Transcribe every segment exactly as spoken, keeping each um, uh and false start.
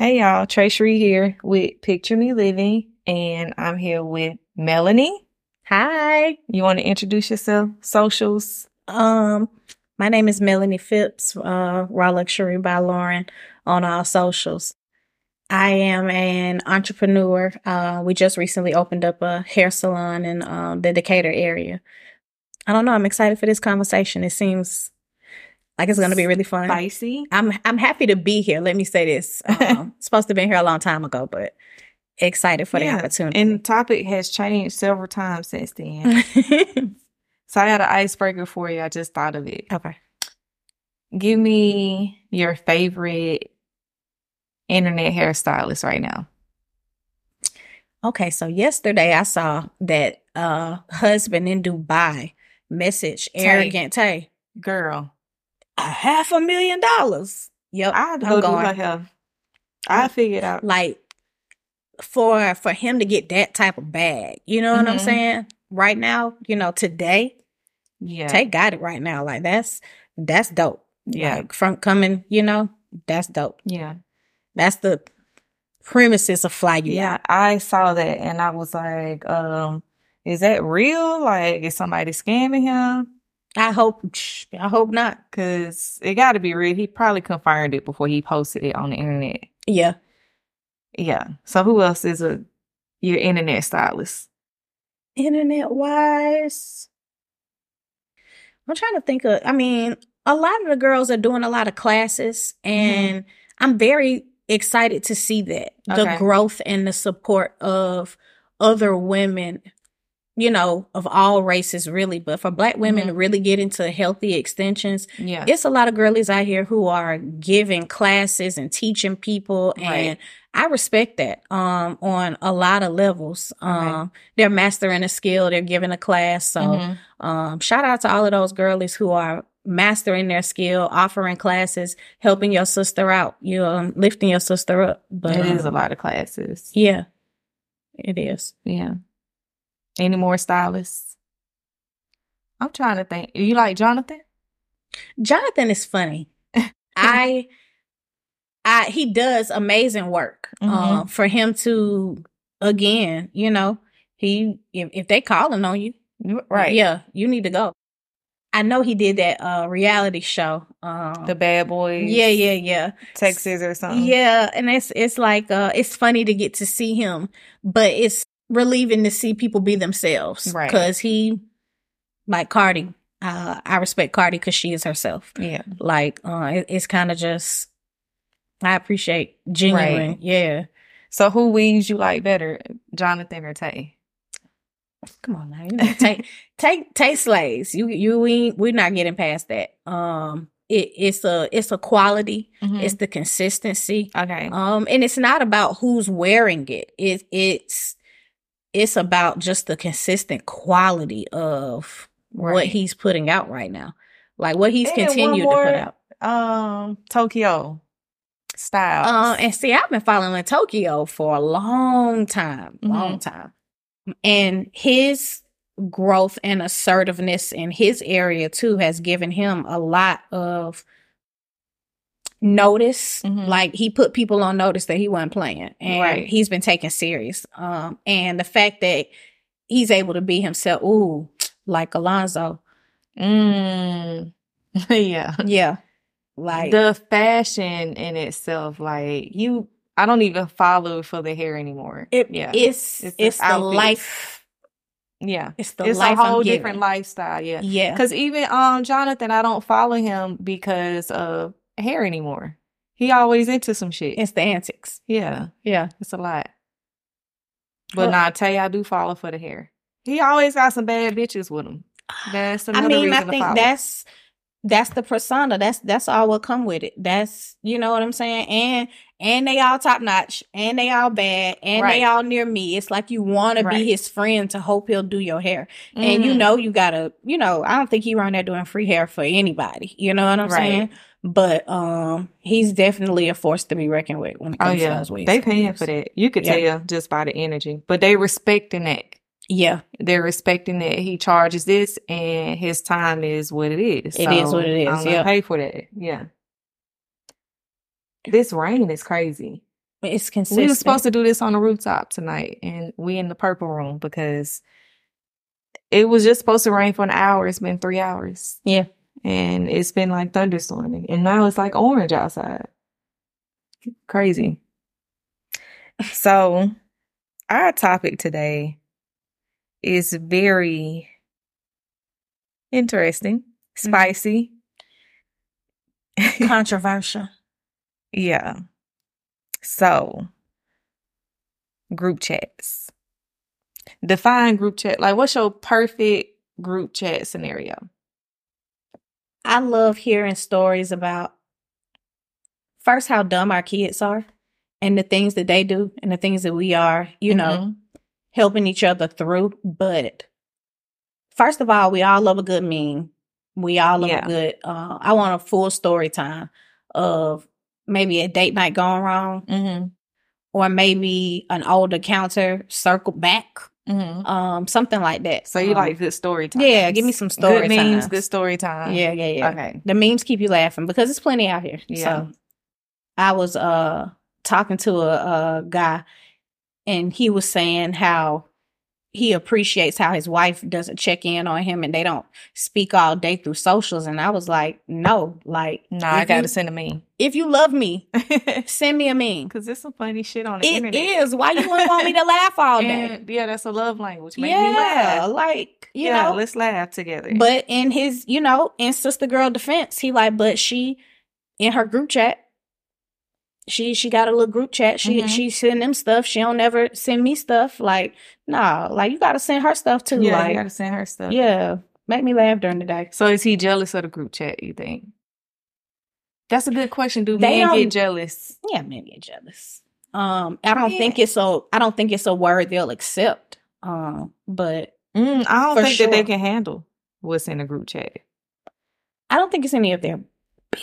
Hey y'all, TraCheri here with Picture Me Living, and I'm here with Melanie. Hi. You want to introduce yourself? Socials? Um, my name is Melanie Phipps, uh, Raw Luxury by Lorin on all socials. I am an entrepreneur. Uh, we just recently opened up a hair salon in um, the Decatur area. I don't know. I'm excited for this conversation. It seems like it's going to be really fun. Spicy. I'm I'm happy to be here. Let me say this. Um, supposed to have been here a long time ago, but excited for yeah, the opportunity. And the topic has changed several times since then. So I got an icebreaker for you. I just thought of it. Okay. Give me your favorite internet hairstylist right now. Okay. So yesterday I saw that uh, husband in Dubai messaged Arrogant Tay. Girl. A half a million dollars. Yep. I'd go do my hair. I figured out. Like for for him to get that type of bag. You know what mm-hmm. I'm saying? Right now, you know, today. Yeah. Tay got it right now. Like that's that's dope. Yeah. Like, from coming, you know, that's dope. Yeah. That's the premises of fly you. Yeah, out. I saw that and I was like, um, is that real? Like is somebody scamming him? I hope I hope not, because it got to be real. He probably confirmed it before he posted it on the internet. Yeah. Yeah. So who else is a your internet stylist? Internet-wise? I'm trying to think of, I mean, a lot of the girls are doing a lot of classes, and mm-hmm. I'm very excited to see that. Okay. The growth and the support of other women, you know, of all races, really. But for Black women mm-hmm. to really get into healthy extensions, yeah. it's a lot of girlies out here who are giving classes and teaching people. Right. And I respect that um, on a lot of levels. Um, right. They're mastering a skill. They're giving a class. So mm-hmm. um, shout out to all of those girlies who are mastering their skill, offering classes, helping your sister out, you know, lifting your sister up. But it is a lot of classes. Yeah, it is. Yeah. Any more stylists? I'm trying to think. You like Jonathan? Jonathan is funny. I, I, he does amazing work. Mm-hmm. Um, for him to, again, you know, he if, if they calling on you, right? Yeah, you need to go. I know he did that uh, reality show, um, The Bad Boys. Yeah, yeah, yeah. Texas or something. Yeah, and it's it's like uh, it's funny to get to see him, but it's relieving to see people be themselves. Right. Because he, like Cardi, uh, I respect Cardi because she is herself. Yeah. Like, uh, it, it's kind of just, I appreciate genuine. Right. Yeah. So who weaves you like better, Jonathan or Tay? Come on now. You know, Tay, Tay, Tay slays. You, you, we, we're not getting past that. Um, It, it's a it's a quality. Mm-hmm. It's the consistency. Okay. Um, and it's not about who's wearing it. It it's It's about just the consistent quality of right. what he's putting out right now. Like what he's and continued more, to put out. Um, Tokyo style. Um, and see, I've been following Tokyo for a long time, mm-hmm. long time. And his growth and assertiveness in his area too has given him a lot of notice. Mm-hmm. Like he put people on notice that he wasn't playing, and right. he's been taken serious. Um, and the fact that he's able to be himself, ooh, like Alonzo. Mm. yeah, yeah. Like the fashion in itself, like you, I don't even follow for the hair anymore. It, yeah, it's it's, it's the life. Yeah, it's the it's life a whole I'm different giving. Lifestyle. Yeah, yeah. Because even um Jonathan, I don't follow him because of. Hair anymore. He always into some shit. It's the antics. Yeah. Yeah. It's a lot. But well, nah, I tell you, I do follow for the hair. He always got some bad bitches with him. That's another I mean, reason I think to follow. that's that's the persona. That's that's all what come with it. That's you know what I'm saying? And and they all top notch. And they all bad. And right. they all near me. It's like you wanna right. be his friend to hope he'll do your hair. Mm-hmm. And you know you gotta, you know, I don't think he around there doing free hair for anybody. You know what I'm right. saying? But um, he's definitely a force to be reckoned with when it comes oh, yeah. to his waist. They paying for that. You could yeah. tell just by the energy. But they respecting that. Yeah. They're respecting that he charges this and his time is what it is. It so is what it is. I'm yeah. pay for that. Yeah. This rain is crazy. It's consistent. We were supposed to do this on the rooftop tonight, and we in the purple room because it was just supposed to rain for an hour. It's been three hours. Yeah. And it's been like thunderstorming. And now it's like orange outside. Crazy. So our topic today is very interesting, spicy. Controversial. Yeah. So, group chats. Define group chat. Like, what's your perfect group chat scenario? I love hearing stories about, first, how dumb our kids are and the things that they do and the things that we are, you mm-hmm. know, helping each other through. But first of all, we all love a good meme. We all love yeah. a good, uh, I want a full story time of maybe a date night going wrong, mm-hmm. or maybe an old encounter circle back, mm-hmm. um, something like that. So you um, like good story time? Yeah, give me some story good memes, times. Good story time. Yeah, yeah, yeah. Okay, the memes keep you laughing because it's plenty out here. Yeah. So I was uh talking to a, a guy, and he was saying how he appreciates how his wife doesn't check in on him and they don't speak all day through socials. And I was like, no, like, no, nah, I got to send a meme. If you love me, send me a meme. Because there's some funny shit on the it internet. It is. Why you wouldn't want me to laugh all day? And, yeah, that's a love language. Make yeah, me laugh. Like, you yeah, know. Let's laugh together. But in his, you know, in Sister Girl defense, he like, but she, in her group chat, She she got a little group chat. She mm-hmm. she send them stuff. She don't ever send me stuff. Like, no, nah, like you gotta send her stuff too. Yeah, like, you gotta send her stuff. Yeah. Make me laugh during the day. So is he jealous of the group chat, you think? That's a good question. Do they men get jealous? Yeah, men get jealous. Um I don't yeah. think it's so I don't think it's a word they'll accept. Um, but mm, I don't think sure. that they can handle what's in a group chat. I don't think it's any of their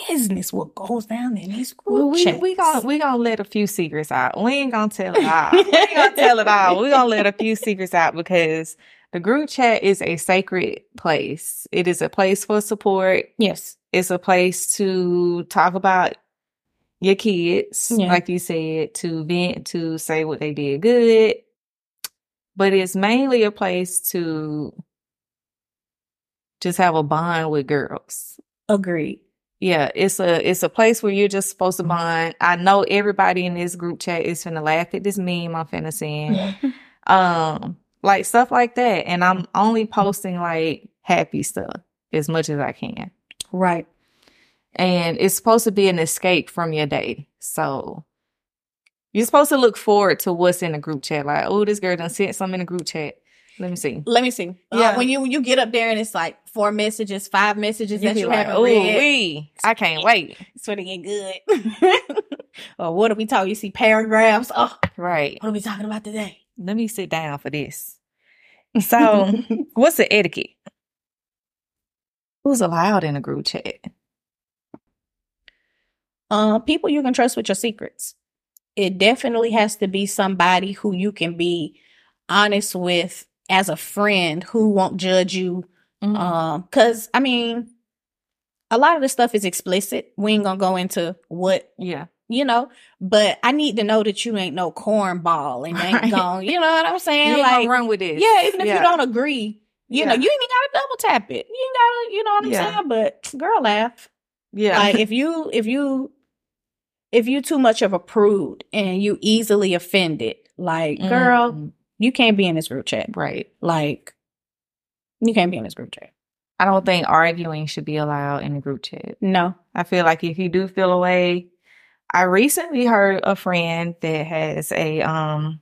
business what goes down in these group well, we, chats. We gonna we gonna let a few secrets out. We ain't gonna tell it all. we ain't gonna tell it all. We gonna let a few secrets out because the group chat is a sacred place. It is a place for support. Yes, it's a place to talk about your kids, yeah. like you said, to vent, to say what they did good. But it's mainly a place to just have a bond with girls. Agreed. Yeah, it's a it's a place where you're just supposed to bond. I know everybody in this group chat is finna laugh at this meme I'm finna send. um, like stuff like that. And I'm only posting like happy stuff as much as I can. Right. And it's supposed to be an escape from your day. So you're supposed to look forward to what's in the group chat. Like, oh, this girl done sent something in the group chat. Let me see. Let me see. Yeah. Uh, when you you get up there and it's like four messages, five messages you that you like, haven't read. Ooh, wee. I can't wait. It's going to get good. Or what are we talking? You see paragraphs. Oh, right. What are we talking about today? Let me sit down for this. So, what's the etiquette? Who's allowed in a group chat? Uh, people you can trust with your secrets. It definitely has to be somebody who you can be honest with. As a friend who won't judge you. Mm-hmm. Um, cause I mean, a lot of the stuff is explicit. We ain't gonna go into what, yeah, you know, but I need to know that you ain't no cornball and ain't right. gone, you know what I'm saying? You ain't like, gonna run with this. Yeah, even if yeah. you don't agree, you yeah. know, you ain't even gotta double tap it. You ain't gotta, you know what I'm yeah. saying? But girl, laugh. Yeah. Like if you, if you, if you too much of a prude and you easily offended, like mm-hmm. girl, you can't be in this group chat. Right. Like, you can't be in this group chat. I don't think arguing should be allowed in a group chat. No. I feel like if you do feel away, I recently heard a friend that has a um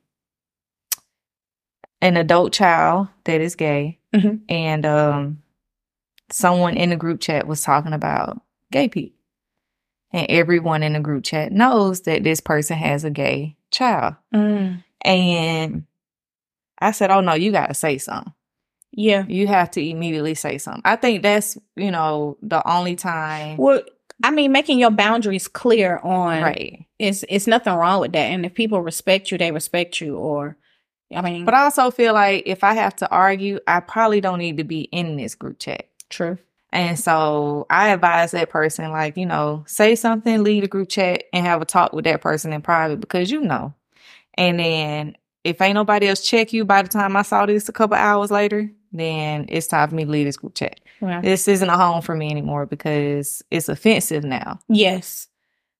an adult child that is gay. Mm-hmm. And um someone in the group chat was talking about gay people. And everyone in the group chat knows that this person has a gay child. Mm. And I said, oh, no, you got to say something. Yeah. You have to immediately say something. I think that's, you know, the only time. Well, I mean, making your boundaries clear on. Right. It's, it's nothing wrong with that. And if people respect you, they respect you. Or, I mean. But I also feel like if I have to argue, I probably don't need to be in this group chat. True. And so I advise that person, like, you know, say something, leave the group chat and have a talk with that person in private, because you know. And then if ain't nobody else check you by the time I saw this a couple hours later, then it's time for me to leave this group chat. Right. This isn't a home for me anymore because it's offensive now. Yes.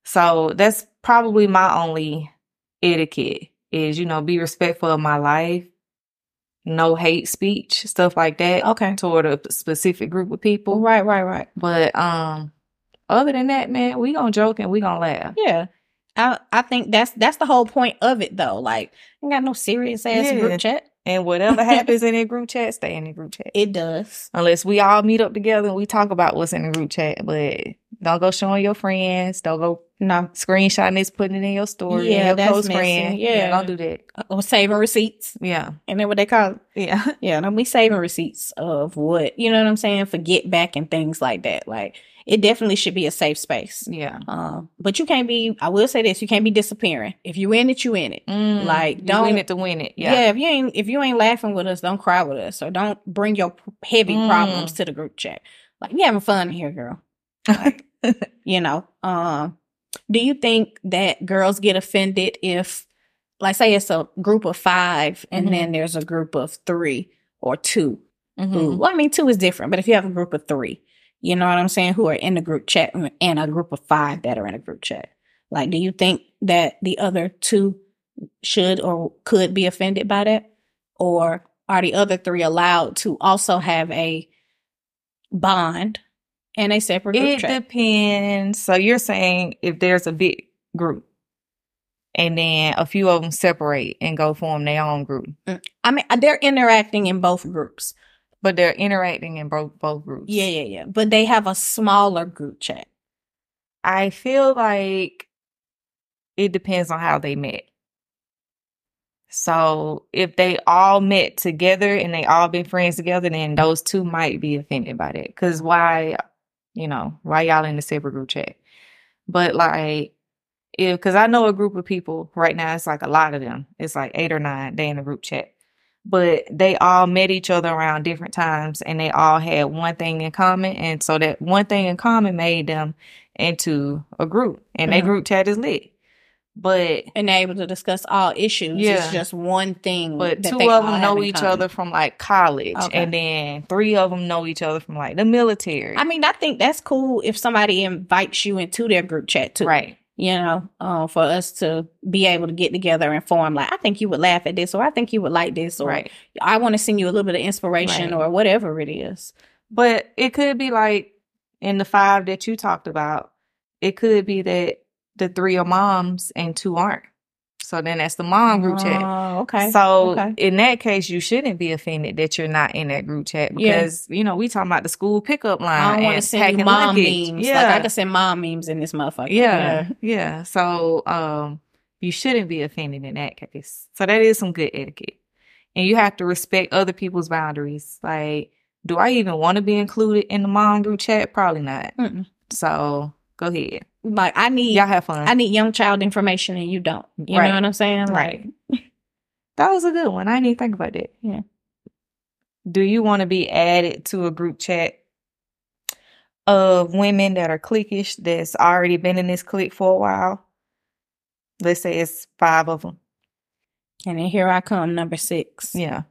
So that's probably my only etiquette is, you know, be respectful of my life. No hate speech, stuff like that. Okay. Toward a specific group of people. Right, right, right. But um, other than that, man, we gonna joke and we gonna laugh. Yeah. I I think that's that's the whole point of it, though. Like, you got no serious ass yeah. group chat. And whatever happens in that group chat, stay in the group chat. It does. Unless we all meet up together and we talk about what's in the group chat. But don't go showing your friends. Don't go no. screenshotting this, putting it in your story. Yeah, your that's close messy. Friend. Yeah. yeah, don't do that. Or saving receipts. Yeah. And then what they call it. Yeah. Yeah, don't be saving receipts of what, you know what I'm saying, for get back and things like that. Like, it definitely should be a safe space. Yeah. Um, but you can't be, I will say this, you can't be disappearing. If you in it, you in it. Mm, like, don't. You in it to win it. Yeah. Yeah. If you ain't, if you ain't laughing with us, don't cry with us. Or don't bring your heavy mm. problems to the group chat. Like, you having fun here, girl. Like, you know, um, do you think that girls get offended if, like, say it's a group of five and mm-hmm. then there's a group of three or two? Mm-hmm. Who, well, I mean, two is different, but if you have a group of three, you know what I'm saying, who are in the group chat and a group of five that are in a group chat. Like, do you think that the other two should or could be offended by that? Or are the other three allowed to also have a bond and a separate group it chat? It depends. So you're saying if there's a big group and then a few of them separate and go form their own group. I mean, they're interacting in both groups. But they're interacting in both both groups. Yeah, yeah, yeah. But they have a smaller group chat. I feel like it depends on how they met. So if they all met together and they all been friends together, then those two might be offended by that. Because why, you know, why y'all in the separate group chat? But like, if, because I know a group of people right now, it's like a lot of them. It's like eight or nine, they in the group chat. But they all met each other around different times and they all had one thing in common. And so that one thing in common made them into a group and mm-hmm. their group chat is lit. But and they're able to discuss all issues. Yeah. It's just one thing. But that two they of them know each common. Other from like college. Okay. And then three of them know each other from like the military. I mean, I think that's cool if somebody invites you into their group chat too. Right. You know, uh, for us to be able to get together and form, like, I think you would laugh at this, or I think you would like this, or right. I want to send you a little bit of inspiration, right. or whatever it is. But it could be like in the five that you talked about, it could be that the three are moms and two aren't. So then that's the mom group chat. Oh, okay. So okay. in that case, you shouldn't be offended that you're not in that group chat because, yeah. you know, we talking about the school pickup line. I don't want to send you mom luggage. Memes. Yeah. Like, I can send mom memes in this motherfucker. Yeah. Yeah. yeah. So um, you shouldn't be offended in that case. So that is some good etiquette. And you have to respect other people's boundaries. Like, do I even want to be included in the mom group chat? Probably not. Mm-mm. So go ahead. Like, I need y'all have fun. I need young child information and you don't. You right. know what I'm saying? Right. Like, that was a good one. I didn't even think about that. Yeah. Do you want to be added to a group chat of women that are cliquish that's already been in this clique for a while? Let's say it's five of them. And then here I come, number six. Yeah.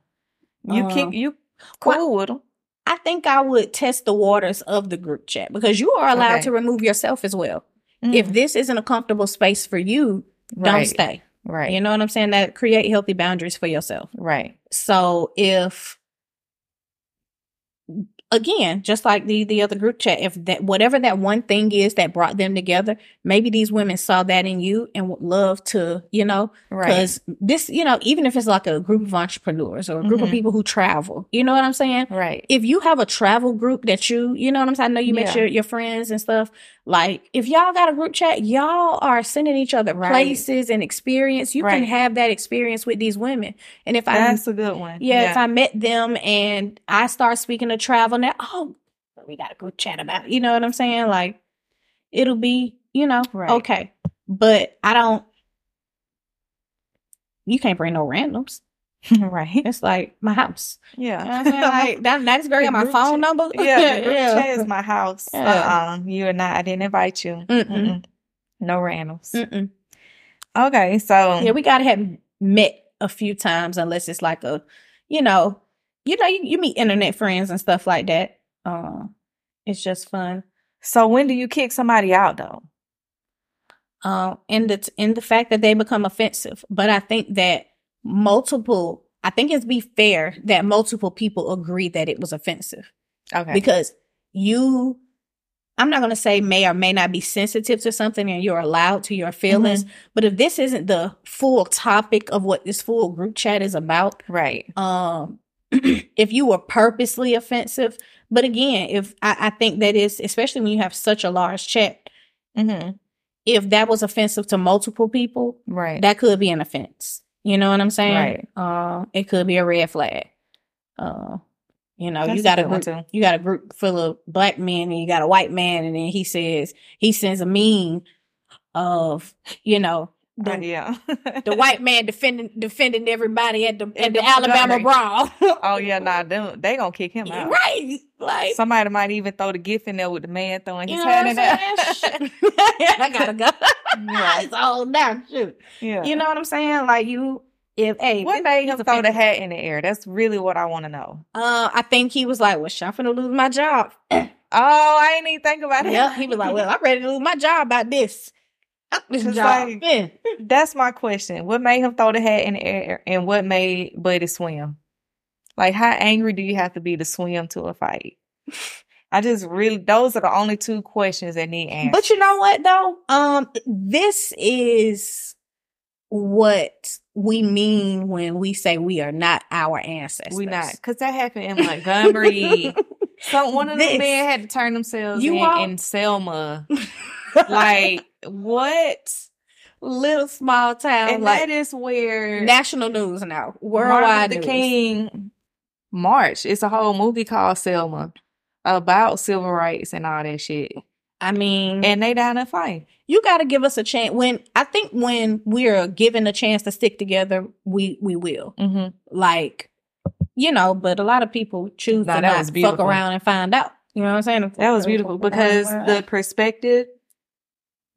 You um, kick you cool well, with them. I think I would test the waters of the group chat because you are allowed okay. to remove yourself as well. If this isn't a comfortable space for you, don't right. stay. Right. You know what I'm saying? That create healthy boundaries for yourself. Right. So if, again, just like the, the other group chat, if that whatever that one thing is that brought them together, maybe these women saw that in you and would love to, you know, because right. this, you know, even if it's like a group of entrepreneurs or a group mm-hmm. of people who travel, you know what I'm saying? Right. If you have a travel group that you, you know what I'm saying? I know you met yeah. your, your friends and stuff. Like, if y'all got a group chat, y'all are sending each other right. places and experience. You right. can have that experience with these women. And if That's I, a good one. Yeah, yeah, if I met them and I start speaking of travel now, oh, we got a group chat about it. You know what I'm saying? Like, it'll be, you know, right. okay. But I don't, you can't bring no randoms. Right. It's like my house. Yeah. You know what I'm saying? Like that, that's very my phone chat. Number. Yeah. The yeah. Chat is my house. Yeah. Um, you and I, I didn't invite you. Mm-mm. Mm-mm. No randoms. Mm-mm. Okay. So yeah, we gotta have met a few times unless it's like a, you know, you know, you, you meet internet friends and stuff like that. Uh, it's just fun. So when do you kick somebody out though? Um, in the in the fact that they become offensive, but I think that multiple, I think it'd be fair that multiple people agree that it was offensive. Okay, because you, I'm not gonna say may or may not be sensitive to something, and you're allowed to your feelings. Mm-hmm. But if this isn't the full topic of what this full group chat is about, right? Um, if you were purposely offensive, but again, if I, I think that is, especially when you have such a large chat. Mm-hmm. If that was offensive to multiple people, right, that could be an offense. You know what I'm saying? Right. Uh, it could be a red flag. Uh, you know, that's you got a group, you got a group full of black men, and you got a white man, and then he says he sends a meme of, you know, the, uh, yeah. the white man defending defending everybody at the at the Alabama brawl. Oh yeah, nah, they, they gonna kick him out, right? Like somebody might even throw the gif in there with the man throwing his hand in there. I gotta go. Yeah. It's all down. Shoot, yeah. You know what I'm saying? Like you, if hey, what made him throw the hat in the air? That's really what I want to know. Uh, I think he was like, "Well, shit, I'm finna lose my job." Oh, I ain't even think about it. Yeah, he was like, "Well, I'm ready to lose my job about this." Like, yeah. That's my question. What made him throw the hat in the air, and what made Buddy swim? Like, how angry do you have to be to swim to a fight? I just really, those are the only two questions that need answers. But you know what though? Um, this is what we mean when we say we are not our ancestors. We not, because that happened in Montgomery. So one of the men had to turn themselves you in all- in Selma. Like, what little small town? And like, that is where national news now, worldwide news. Martin Luther King March. It's a whole movie called Selma about civil rights and all that shit. I mean, and they down and fight. You got to give us a chance. When I think when we're given a chance to stick together, we we will. Mm-hmm. Like, you know, but a lot of people choose no, to not fuck around and find out. You know what I'm saying? That was beautiful because the perspective.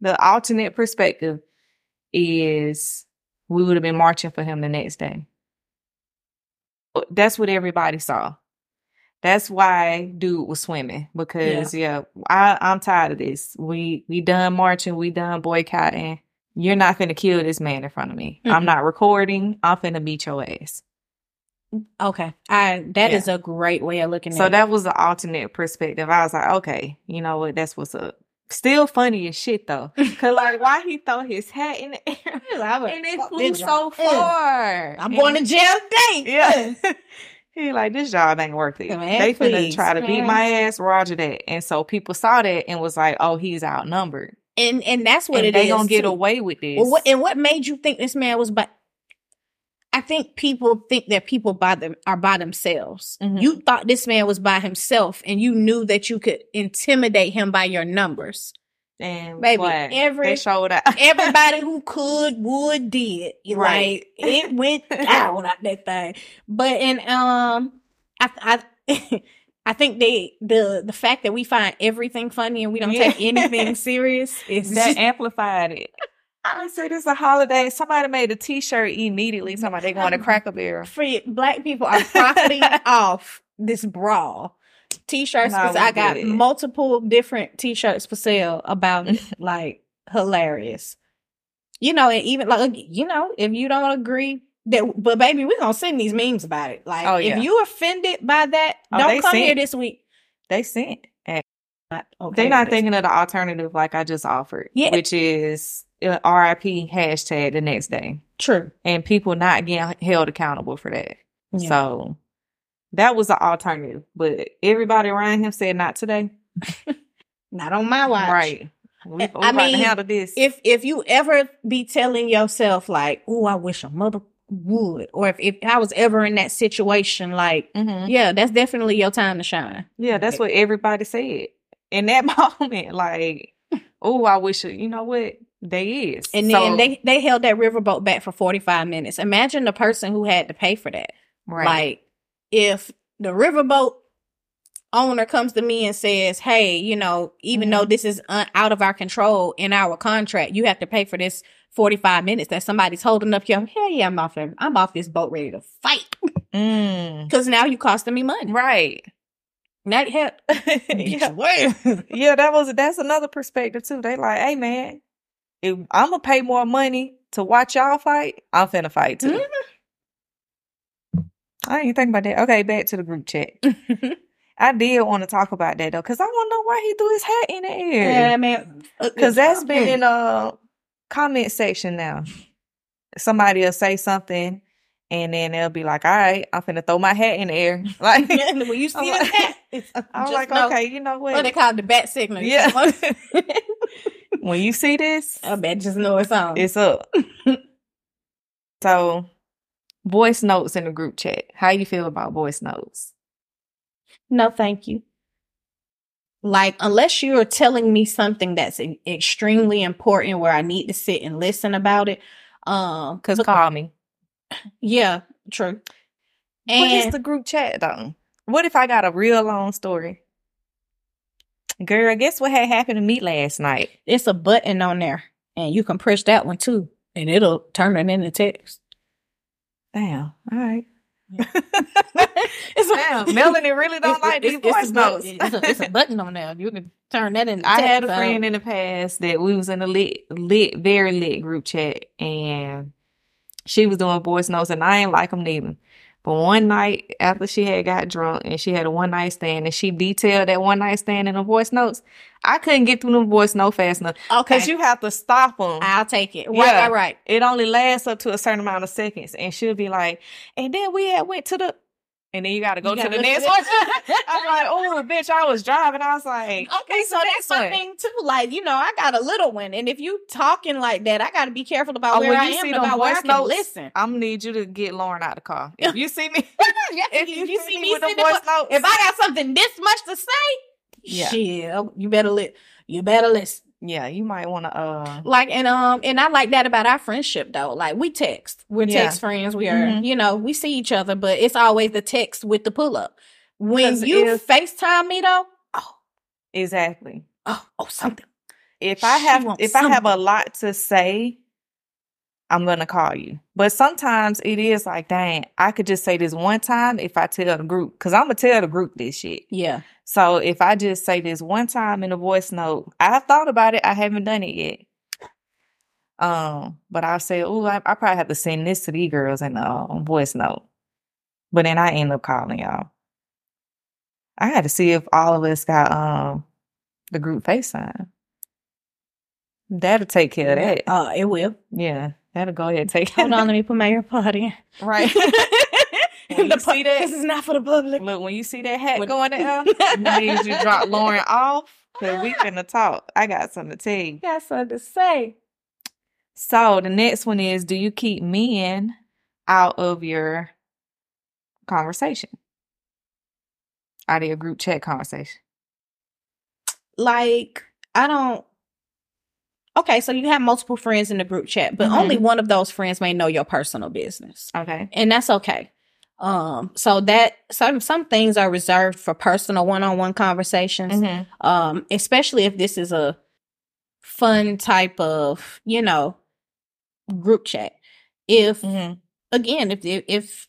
The alternate perspective is we would have been marching for him the next day. That's what everybody saw. That's why dude was swimming because, yeah, yeah I, I'm tired of this. We we done marching. We done boycotting. You're not finna kill this man in front of me. Mm-hmm. I'm not recording. I'm finna beat your ass. Okay. I that yeah. is a great way of looking so at it. So that was the alternate perspective. I was like, okay, you know what? That's what's up. Still funny as shit though, cause like why he throw his hat in the air and it flew so far. I'm going to jail today. Yeah, he like this job ain't worth it. They finna try to beat my ass. Roger that. And so people saw that and was like, oh, he's outnumbered. And and that's what it is. They gonna get away with this. Well, what, and what made you think this man was by? I think people think that people by them are by themselves. Mm-hmm. You thought this man was by himself, and you knew that you could intimidate him by your numbers. And baby, boy, every everybody who could, would, did. Right? Like, it went down on that thing. But and um, I I I think they the the fact that we find everything funny and we don't yeah. take anything serious is that just, amplified it. I said it's a holiday. Somebody made a T-shirt immediately. Somebody going to Cracker Barrel. Free black people are profiting off this brawl. T-shirts because no, I got it. Multiple different T-shirts for sale about it. Like hilarious. You know, and even like you know, if you don't agree that, but baby, we're gonna send these memes about it. Like oh, yeah. if you offended by that, oh, don't come sent. Here this week. They sent. Not okay They're not thinking of the alternative like I just offered, yeah. which is R I P hashtag the next day. True. And people not getting held accountable for that. Yeah. So that was the alternative. But everybody around him said not today. Not on my watch. Right. We, we I mean, handle this. If, if you ever be telling yourself like, oh, I wish a mother would, or if, if I was ever in that situation, like, mm-hmm. yeah, that's definitely your time to shine. Yeah, that's what everybody said. In that moment, like, oh, I wish, you know what? They is. And then so, they, they held that riverboat back for forty-five minutes. Imagine the person who had to pay for that. Right. Like, if the riverboat owner comes to me and says, hey, you know, even mm-hmm. though this is un- out of our control in our contract, you have to pay for this forty-five minutes that somebody's holding up your, hey, yeah, I'm off, I'm off this boat ready to fight. Because mm. now you're costing me money. Right. Not help. yeah. yeah, that was that's another perspective, too. They like, hey, man, if I'm going to pay more money to watch y'all fight, I'm finna fight, too. Mm-hmm. I ain't think about that. Okay, back to the group chat. I did want to talk about that, though, because I want to know why he threw his hat in the air. Yeah, man. Because that's been in the comment section now. Somebody will say something, and then they'll be like, all right, I'm finna throw my hat in the air. Like, when you see his like, hat, it's, I'm, I'm like, know, okay, you know what? What they call the bat signal. Yeah. When you see this, I bet just know it's on. It's up. So, voice notes in the group chat. How you feel about voice notes? No, thank you. Like, unless you are telling me something that's e- extremely important where I need to sit and listen about it. Um, Cause call me. Yeah, true. And what is the group chat, though? What if I got a real long story? Girl, guess what had happened to me last night? It's a button on there, and you can push that one, too, and it'll turn it into text. Damn. All right. Yeah. It's a, Damn, Melanie really don't it's, like these voice it's notes. A, it's, a, it's a button on there. You can turn that in. I had a friend in the past that we was in a lit, lit, very lit group chat, and she was doing voice notes, and I ain't like them neither. But one night after she had got drunk and she had a one night stand, and she detailed that one night stand in her voice notes. I couldn't get through them voice notes fast enough. Okay, because you have to stop them. I'll take it. Right, yeah. right, right. It only lasts up to a certain amount of seconds, and she'll be like, "And then we had went to the," and then you got to go to the next one. I'm like, "Oh, bitch!" I was driving. I was like, "Okay, so that's my thing too." Like, you know, I got a little one, and if you talking like that, I got to be careful about oh, where I am and about where I can listen. I'm gonna need you to get Lauren out of the car. If you see me, if you, you see, see me with the voice notes, if I got something this much to say. Yeah, shit, you better li- you better listen. Yeah, you might want to uh like and um and I like that about our friendship though. Like we text, we're yeah. text friends. We are, mm-hmm. you know, we see each other, but it's always the text with the pull up. When you if, FaceTime me though, oh, exactly. Oh, oh, something. If I have if something. I have a lot to say, I'm gonna call you. But sometimes it is like, dang, I could just say this one time if I tell the group, because I'm gonna tell the group this shit. Yeah. So if I just say this one time in a voice note, I thought about it. I haven't done it yet. Um, but I'll say, oh, I, I probably have to send this to these girls in a uh, voice note. But then I end up calling y'all. I had to see if all of us got um the group FaceTime. That'll take care of that. Oh, uh, it will. Yeah, that'll go ahead and take care of that. Hold on, let me put my AirPod in. Right. When the see that, this is not for the public. Look, when you see that hat when, going there, please you drop Lauren off because we finna talk. I got something to tell you. Got something to say. So the next one is: do you keep men out of your conversation? Out of your group chat conversation? Like I don't. Okay, so you have multiple friends in the group chat, but mm-hmm. only one of those friends may know your personal business. Okay, and that's okay. Um, so that some, some things are reserved for personal one-on-one conversations. Mm-hmm. Um, especially if this is a fun type of, you know, group chat. If, mm-hmm. again, if, if, if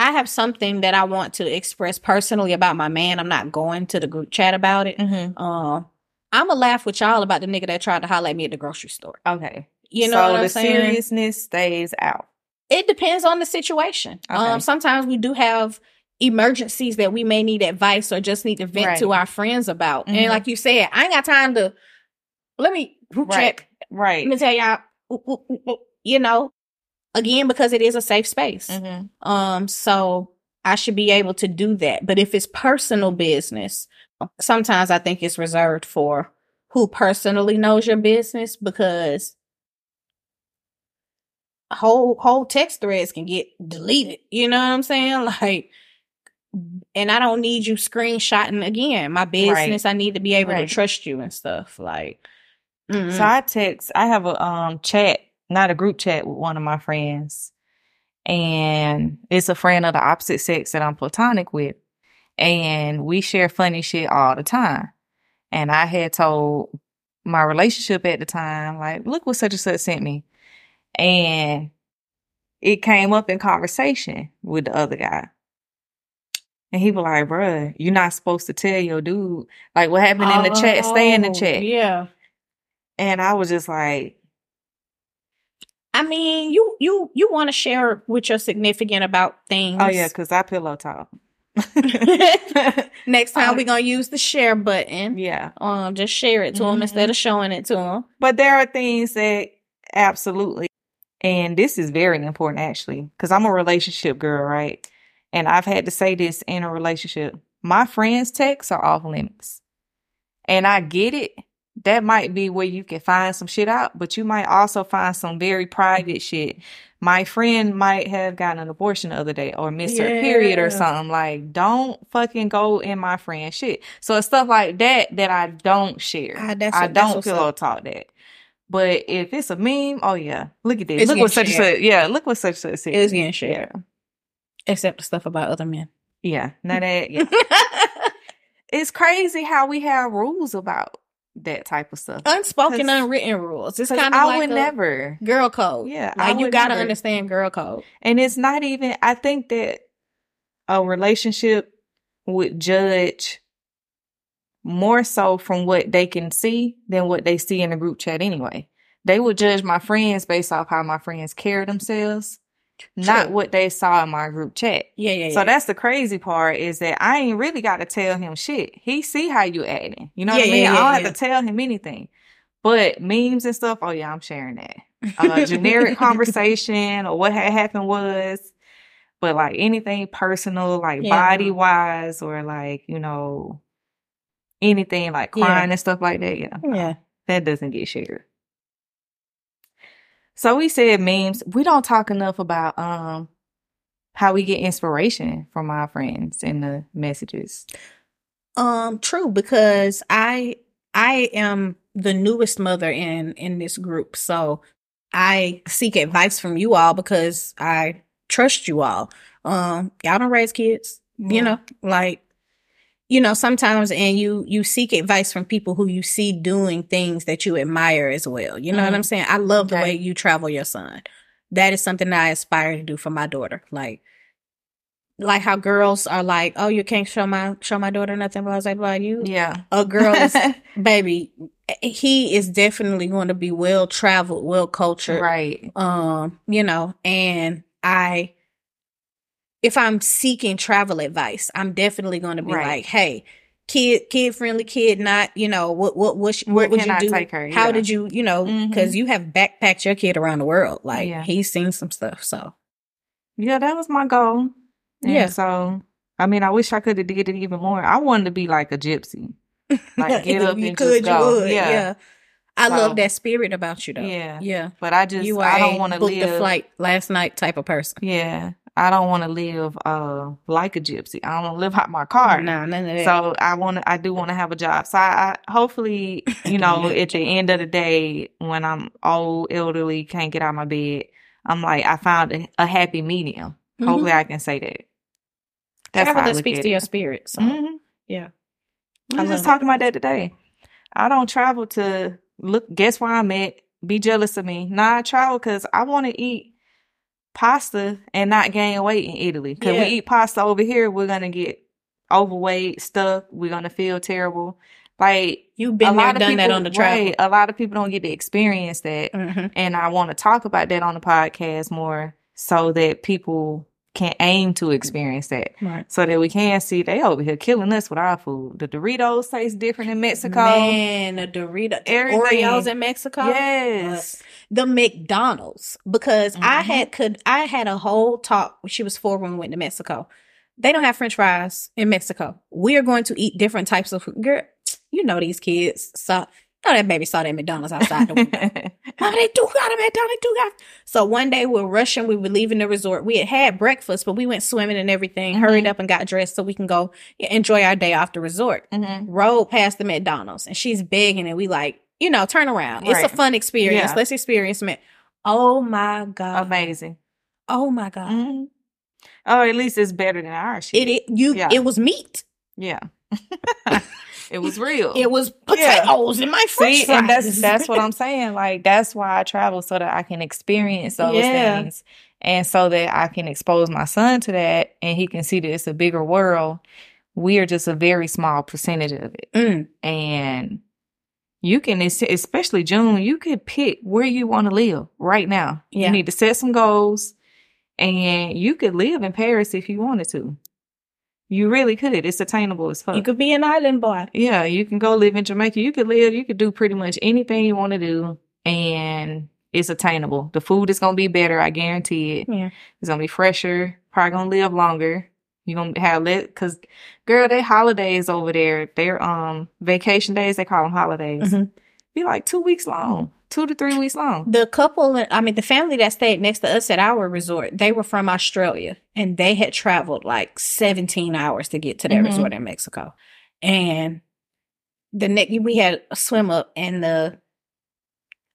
I have something that I want to express personally about my man, I'm not going to the group chat about it. Mm-hmm. Um, I'm gonna laugh with y'all about the nigga that tried to holler at me at the grocery store. Okay. You know so what I'm the saying? Seriousness stays out. It depends on the situation. Okay. Um, sometimes we do have emergencies that we may need advice or just need to vent right. to our friends about. Mm-hmm. And like you said, I ain't got time to, let me group right. check. Right. Let me tell y'all, ooh, ooh, ooh, ooh, you know, again, because it is a safe space. Mm-hmm. Um, so I should be able to do that. But if it's personal business, sometimes I think it's reserved for who personally knows your business because whole whole text threads can get deleted. You know what I'm saying? Like, and I don't need you screenshotting again my business. Right. I need to be able right. to trust you and stuff. Like, Mm-hmm. So I text, I have a um, chat, not a group chat with one of my friends. And it's a friend of the opposite sex that I'm platonic with. And we share funny shit all the time. And I had told my relationship at the time, like, look what such and such sent me. And it came up in conversation with the other guy. And he was like, bruh, you're not supposed to tell your dude. Like, what happened in the oh, chat? Stay in the chat. Yeah. And I was just like, I mean, you you you want to share with your significant about things. Oh, yeah, because I pillow talk. Next time um, we're going to use the share button. Yeah. Um, just share it to mm-hmm. them instead of showing it to them. But there are things that absolutely. And this is very important, actually, because I'm a relationship girl, right? And I've had to say this in a relationship. My friends' texts are off limits. And I get it. That might be where you can find some shit out, but you might also find some very private shit. My friend might have gotten an abortion the other day or missed yeah. her period or something. Like, don't fucking go in my friend's shit. So it's stuff like that that I don't share. Ah, that's I what, don't that's pillow talk that. But if it's a meme, oh, yeah. Look at this. It's look what such a, yeah, look what such a said. It's getting shared. Except the stuff about other men. Yeah. Not that. Yeah. It's crazy how we have rules about that type of stuff. Unspoken, unwritten rules. It's kind of like I would never. Girl code. Yeah. Like you got to understand girl code. And it's not even, I think that a relationship would judge more so from what they can see than what they see in the group chat anyway. They would judge my friends based off how my friends carry themselves. True. Not what they saw in my group chat. Yeah, yeah, yeah. So that's the crazy part is that I ain't really got to tell him shit. He see how you acting. You know yeah, what I mean? Yeah, yeah, I don't yeah. have to tell him anything. But memes and stuff, oh, yeah, I'm sharing that. Uh, generic conversation or what had happened was. But, like, anything personal, like yeah. body-wise or, like, you know, anything like crying yeah. and stuff like that, yeah. Yeah. That doesn't get shared. So we said memes. We don't talk enough about um how we get inspiration from our friends and the messages. Um, true, because I I am the newest mother in in this group, so I seek advice from you all because I trust you all. Um, y'all don't raise kids, yeah. you know, like you know sometimes, and you you seek advice from people who you see doing things that you admire as well. You know mm-hmm. what I'm saying? I love okay. the way you travel your son. That is something that I aspire to do for my daughter. Like, like how girls are like, oh, you can't show my show my daughter nothing, but I was like, well, you, yeah, a girl is, baby, he is definitely going to be well traveled, well cultured, right? Um, you know, and I. If I'm seeking travel advice, I'm definitely going to be right. like, hey, kid, kid friendly, kid not, you know, what, what, what, sh- what would you I do? Her, How yeah. did you, you know, because mm-hmm. you have backpacked your kid around the world. Like yeah. he's seen some stuff. So, yeah, that was my goal. And yeah. So, I mean, I wish I could have did it even more. I wanted to be like a gypsy. Like get up you and could, just go. You would, yeah. yeah. I so, love that spirit about you though. Yeah. Yeah. But I just, you I don't want to live. The flight last night type of person. Yeah. I don't want to live uh, like a gypsy. I don't want to live out my car. No, none of that. So I want to. I do want to have a job. So I, I hopefully, you know, at the end of the day, when I'm old, elderly, can't get out of my bed, I'm like, I found a, a happy medium. Mm-hmm. Hopefully, I can say that. That's how I look at it. That speaks to your spirit. So mm-hmm. yeah, I was just talking about that today. I don't travel to look. Guess where I'm at? Be jealous of me? Nah, I travel because I want to eat pasta and not gain weight in Italy. Because yeah. we eat pasta over here, we're going to get overweight, stuck. We're going to feel terrible. Like, you've been there, done people, that on the travel. Right, a lot of people don't get to experience that. Mm-hmm. And I want to talk about that on the podcast more so that people can aim to experience that. Right. So that we can see they over here killing us with our food. The Doritos taste different in Mexico. Man, the Doritos. Oreos in Mexico? Yes. Uh, The McDonald's, because mm-hmm. I had could I had a whole talk. She was four when we went to Mexico. They don't have French fries in Mexico. We are going to eat different types of food. Girl, you know these kids. So, no, that baby saw that McDonald's outside the window. Mama, they do got a McDonald's. Do got. So one day we're rushing. We were leaving the resort. We had had breakfast, but we went swimming and everything. Mm-hmm. Hurried up and got dressed so we can go enjoy our day off the resort. Mm-hmm. Rode past the McDonald's, and she's begging, and we like, you know, turn around. Right. It's a fun experience. Yeah. Let's experience it. Oh, my God. Amazing. Oh, my God. Mm-hmm. Oh, at least it's better than our shit. It, it, you, yeah. it was meat. Yeah. It was real. It was potatoes yeah. in my fridge. See, and that's, that's what I'm saying. Like, that's why I travel, so that I can experience those yeah. things. And so that I can expose my son to that, and he can see that it's a bigger world. We are just a very small percentage of it. Mm. And you can, especially June, you could pick where you want to live right now. Yeah. You need to set some goals, and you could live in Paris if you wanted to. You really could. It's attainable as fuck. You could be an island boy. Yeah, you can go live in Jamaica. You could live, you could do pretty much anything you want to do, and it's attainable. The food is going to be better, I guarantee it. Yeah. It's going to be fresher, probably going to live longer. You're going to have let, because, girl, they holidays over there, their um vacation days, they call them holidays, mm-hmm. be like two weeks long, two to three weeks long. The couple, I mean, the family that stayed next to us at our resort, they were from Australia, and they had traveled like seventeen hours to get to their mm-hmm. resort in Mexico. And the next, we had a swim up, and the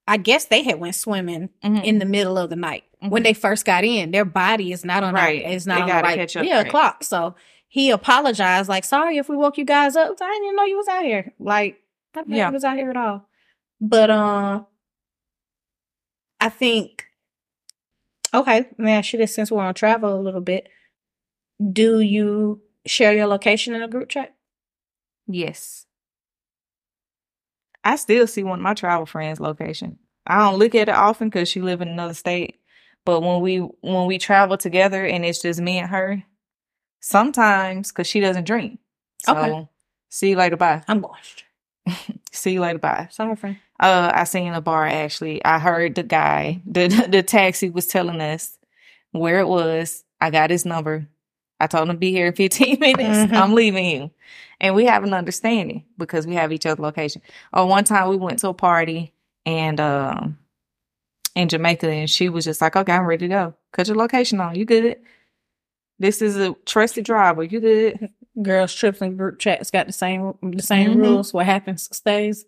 I guess they had went swimming mm-hmm. in the middle of the night. Mm-hmm. When they first got in, their body is not on right. It's not on like three o'clock. So he apologized, like, sorry if we woke you guys up. I didn't know you was out here. Like, I didn't yeah. know you was out here at all. But um, I think, okay, let me ask you this, since we're on travel a little bit. Do you share your location in a group chat? Yes. I still see one of my travel friends' location. I don't look at it often because she lives in another state. But when we when we travel together and it's just me and her, sometimes, because she doesn't drink. So, okay. See you later, bye. I'm lost. See you later, bye. Sorry, friend. Uh, I seen a bar, actually. I heard the guy, the, the taxi was telling us where it was. I got his number. I told him to be here in fifteen minutes. Mm-hmm. I'm leaving you. And we have an understanding because we have each other's location. Oh, one time we went to a party and um, in Jamaica, and she was just like, okay, I'm ready to go. Cut your location on. You good? This is a trusted driver. You good? Girls, trips, and group chats got the same the same mm-hmm. rules. What happens stays.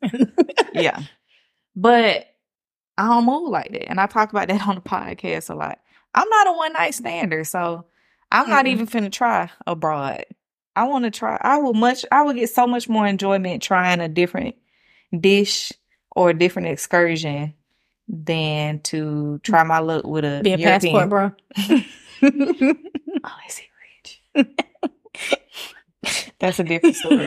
Yeah. But I don't move like that. And I talk about that on the podcast a lot. I'm not a one-night stander, so I'm mm-hmm. not even finna try abroad. I want to try. I will much. I would get so much more enjoyment trying a different dish or a different excursion than to try my luck with a be a European. Passport, bro. Oh, is he rich? That's a different story.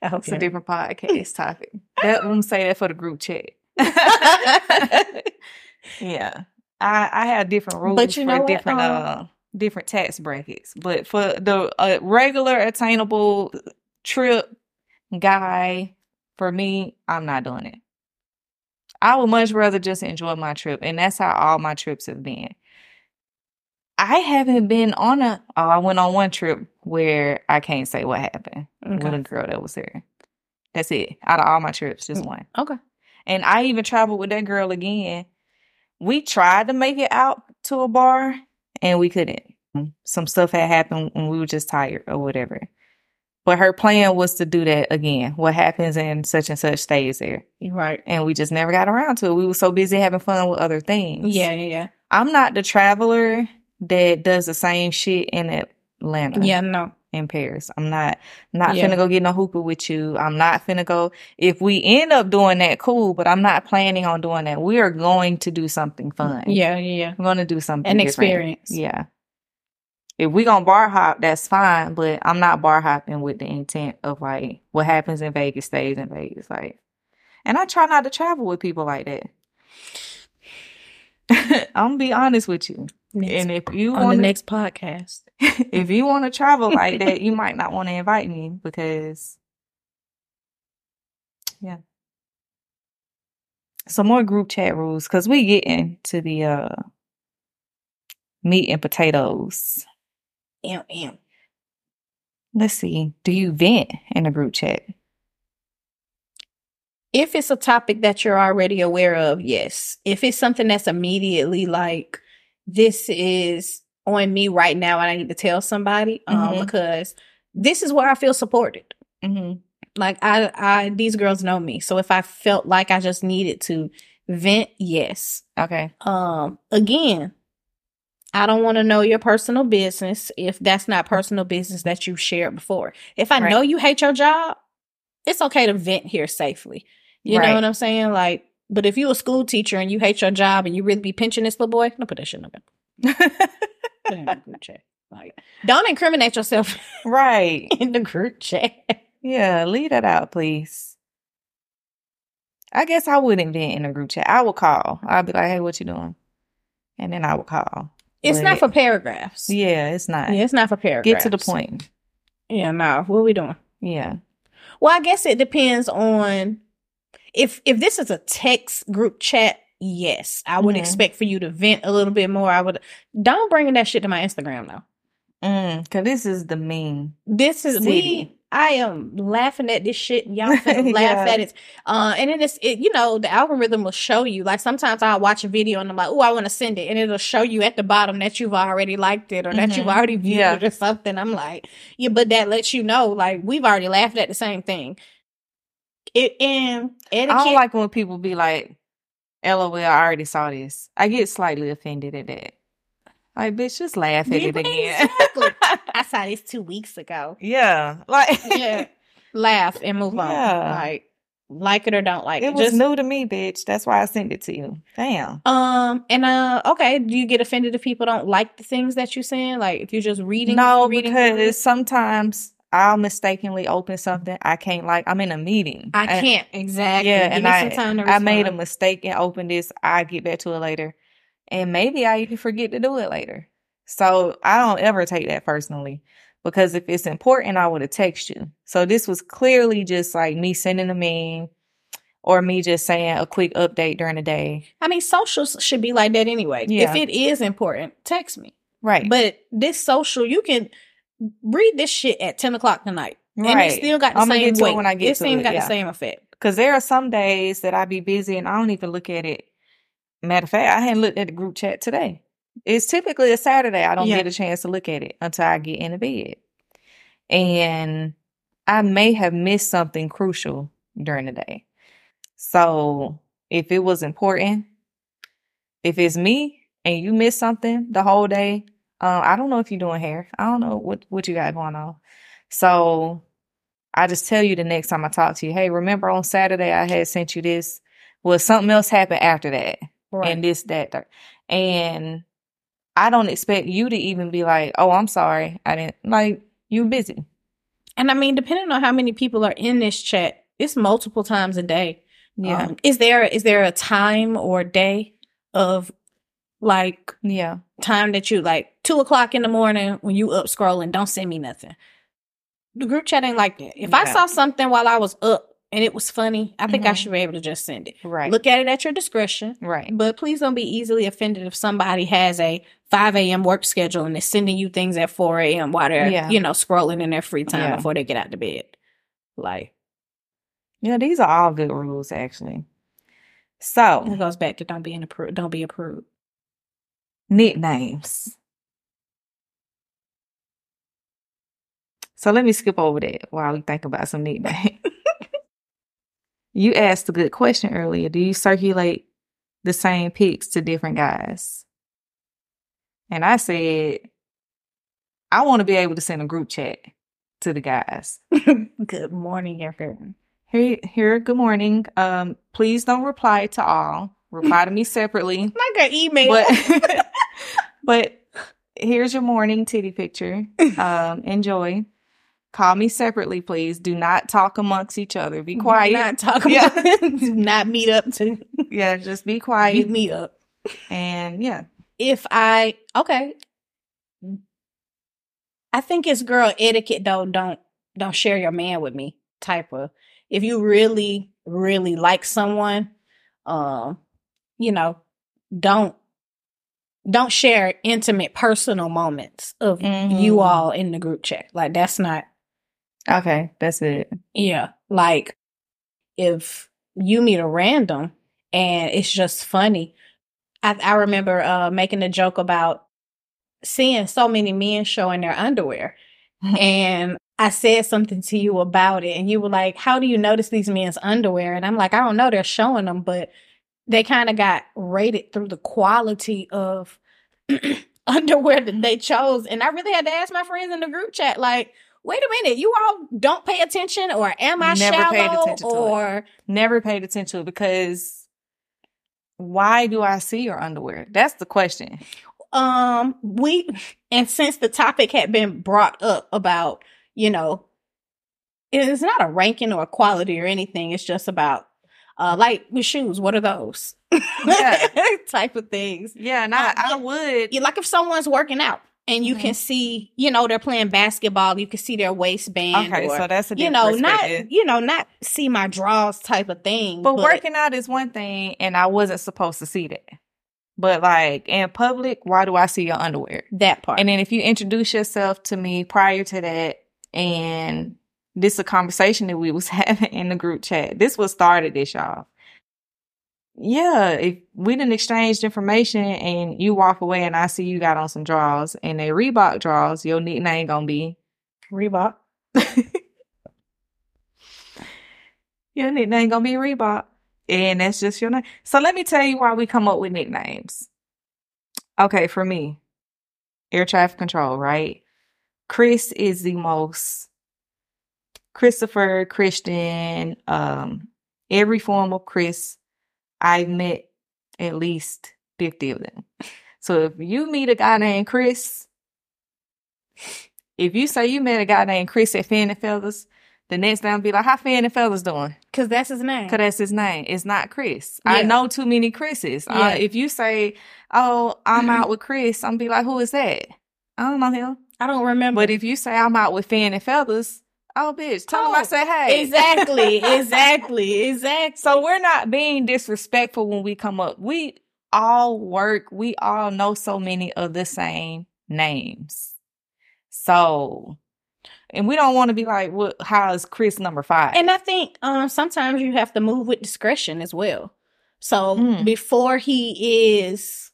I hope it's so. A different podcast topic. That I'm say that for the group chat. Yeah, I I have different rules but you for know different. What? Um, uh, different tax brackets, but for the uh, regular attainable trip guy, for me, I'm not doing it. I would much rather just enjoy my trip, and that's how all my trips have been. I haven't been on a oh, I went on one trip where I can't say what happened okay. with a girl that was here. That's it. Out of all my trips, just one. Okay. And I even traveled with that girl again. We tried to make it out to a bar, and we couldn't. Some stuff had happened and we were just tired or whatever. But her plan was to do that again. What happens in such and such stays there. Right. And we just never got around to it. We were so busy having fun with other things. Yeah, yeah, yeah. I'm not the traveler that does the same shit in Atlanta. Yeah, no. In Paris. I'm not not yeah. finna go get no hookah with you. I'm not finna go. If we end up doing that, cool, but I'm not planning on doing that. We are going to do something fun. Yeah, yeah. We're going to do something An different. Experience. Yeah. If we gonna bar hop, that's fine, but I'm not bar hopping with the intent of, like, what happens in Vegas stays in Vegas. Like, and I try not to travel with people like that. I'm gonna be honest with you. Next, and if you on wanna, the next podcast, if you want to travel like that, you might not want to invite me because, yeah. Some more group chat rules because we get into the uh, meat and potatoes. Mm-mm. Let's see. Do you vent in a group chat? If it's a topic that you're already aware of, yes. If it's something that's immediately like, this is on me right now and I need to tell somebody um, mm-hmm. because this is where I feel supported. Mm-hmm. Like I, I, these girls know me. So if I felt like I just needed to vent, yes. Okay. Um, again, I don't want to know your personal business if that's not personal business that you've shared before. If I right. know you hate your job, it's okay to vent here safely. You right. know what I'm saying? Like, but if you a school teacher and you hate your job and you really be pinching this little boy, don't put that shit in the group chat. Like, don't incriminate yourself. Right. In the group chat. Yeah, leave that out, please. I guess I wouldn't vent in a group chat. I would call. I'd be like, hey, what you doing? And then I would call. It's but, not for paragraphs. Yeah, it's not. Yeah, it's not for paragraphs. Get to the point. Yeah, no. What are we doing? Yeah. Well, I guess it depends on if if this is a text group chat, yes. I would mm-hmm. expect for you to vent a little bit more. I would don't bring that shit to my Instagram though. Mm, cause this is the meme. This is we I am laughing at this shit and y'all finna laugh yeah. at it. Uh, and then it's, it, you know, the algorithm will show you. Like, sometimes I'll watch a video and I'm like, oh, I want to send it. And it'll show you at the bottom that you've already liked it or mm-hmm. that you've already viewed yeah. it or something. I'm like, yeah, but that lets you know, like, we've already laughed at the same thing. It, and etiquette, I don't like when people be like, LOL, I already saw this. I get slightly offended at that. Like, bitch, just laugh at it again. Exactly. I saw this two weeks ago. Yeah. Like yeah. Laugh and move on. Yeah. Like, like it or don't like it. It was just new to me, bitch. That's why I sent it to you. Damn. Um, and uh okay, do you get offended if people don't like the things that you're saying? Like, if you're just reading? No, reading because through? Sometimes I'll mistakenly open something I can't like. I'm in a meeting. I can't. I, exactly. Yeah, Give and me I, some time to I made a mistake and opened this. I'll get back to it later. And maybe I even forget to do it later. So I don't ever take that personally. Because if it's important, I would have texted you. So this was clearly just like me sending a meme or me just saying a quick update during the day. I mean, socials should be like that anyway. Yeah. If it is important, text me. Right. But this social, you can read this shit at ten o'clock tonight. Right. And it still got the I'm same weight. When I get it to still it, got yeah. the same effect. Because there are some days that I be busy and I don't even look at it. Matter of fact, I hadn't looked at the group chat today. It's typically a Saturday. I don't yeah. get a chance to look at it until I get into bed. And I may have missed something crucial during the day. So if it was important, if it's me and you miss something the whole day, uh, I don't know if you're doing hair. I don't know what, what you got going on. So I just tell you the next time I talk to you, hey, remember on Saturday I had sent you this. Well, something else happened after that. Right. And this, that, that. And I don't expect you to even be like, oh, I'm sorry. I didn't. Like, you're busy. And I mean, depending on how many people are in this chat, it's multiple times a day. Yeah. Um, is there is there a time or day of like yeah time that you like two o'clock in the morning when you up scrolling, don't send me nothing. The group chat ain't like that. If yeah. I saw something while I was up, and it was funny, I think mm-hmm. I should be able to just send it. Right. Look at it at your discretion. Right. But please don't be easily offended if somebody has a five a.m. work schedule and is sending you things at four a.m. while they're, yeah. you know, scrolling in their free time yeah. before they get out of bed. Like. Yeah, these are all good rules, actually. So. It goes back to don't be, in appro- don't be approved. Nicknames. So let me skip over that while we think about some nicknames. You asked a good question earlier. Do you circulate the same pics to different guys? And I said, I want to be able to send a group chat to the guys. Good morning, everyone. Here, here, good morning. Um, please don't reply to all. Reply to me separately. Like an email. But, but here's your morning titty picture. Um, enjoy. Call me separately, please. Do not talk amongst each other. Be quiet. Do not talk amongst yeah. Do not meet up to. Yeah, just be quiet. Meet, meet up. And yeah. If I, okay. I think it's girl etiquette though. Don't, don't share your man with me type of. If you really, really like someone, um, you know, don't, don't share intimate personal moments of mm-hmm. you all in the group chat. Like, that's not. Okay, that's it. Yeah. Like, if you meet a random and it's just funny. I, I remember uh, making a joke about seeing so many men showing their underwear. And I said something to you about it, and you were like, how do you notice these men's underwear? And I'm like, I don't know. They're showing them, but they kind of got rated through the quality of underwear that they chose. And I really had to ask my friends in the group chat, like, wait a minute, you all don't pay attention, or am I Never shallow? Paid attention to or it. Never paid attention, because why do I see your underwear? That's the question. Um, we and since the topic had been brought up about, you know, it's not a ranking or a quality or anything. It's just about, uh, like with shoes, what are those? Yeah. Type of things. Yeah, and I, I, I would. Like if someone's working out and you mm-hmm. can see, you know, they're playing basketball, you can see their waistband. Okay, or, so that's a different, you know, perspective. Not, you know, not see my drawers type of thing. But, but working out is one thing, and I wasn't supposed to see that. But like in public, why do I see your underwear? That part. And then if you introduce yourself to me prior to that, and this is a conversation that we was having in the group chat. This was started this, y'all. Yeah, if we didn't exchange information and you walk away and I see you got on some drawers and they Reebok drawers, your nickname gonna be Reebok. Your nickname gonna be Reebok. And that's just your name. So let me tell you why we come up with nicknames. Okay, for me, air traffic control, right? Chris is the most Christopher, Christian, um, every form of Chris. I've met at least fifty of them. So if you meet a guy named Chris, if you say you met a guy named Chris at Fan and Feathers, the next time I'll be like, how Fan and Feathers doing? Because that's his name. Because that's his name. It's not Chris. Yeah. I know too many Chris's. Yeah. Uh, if you say, oh, I'm out with Chris, I'm be like, who is that? I don't know him. I don't remember. But if you say I'm out with Fan and Feathers, oh, bitch, tell oh, them I say hey. Exactly, exactly, exactly. So we're not being disrespectful when we come up. We all work. We all know so many of the same names. So, and we don't want to be like, well, how is Chris number five? And I think um, sometimes you have to move with discretion as well. So mm. before he is...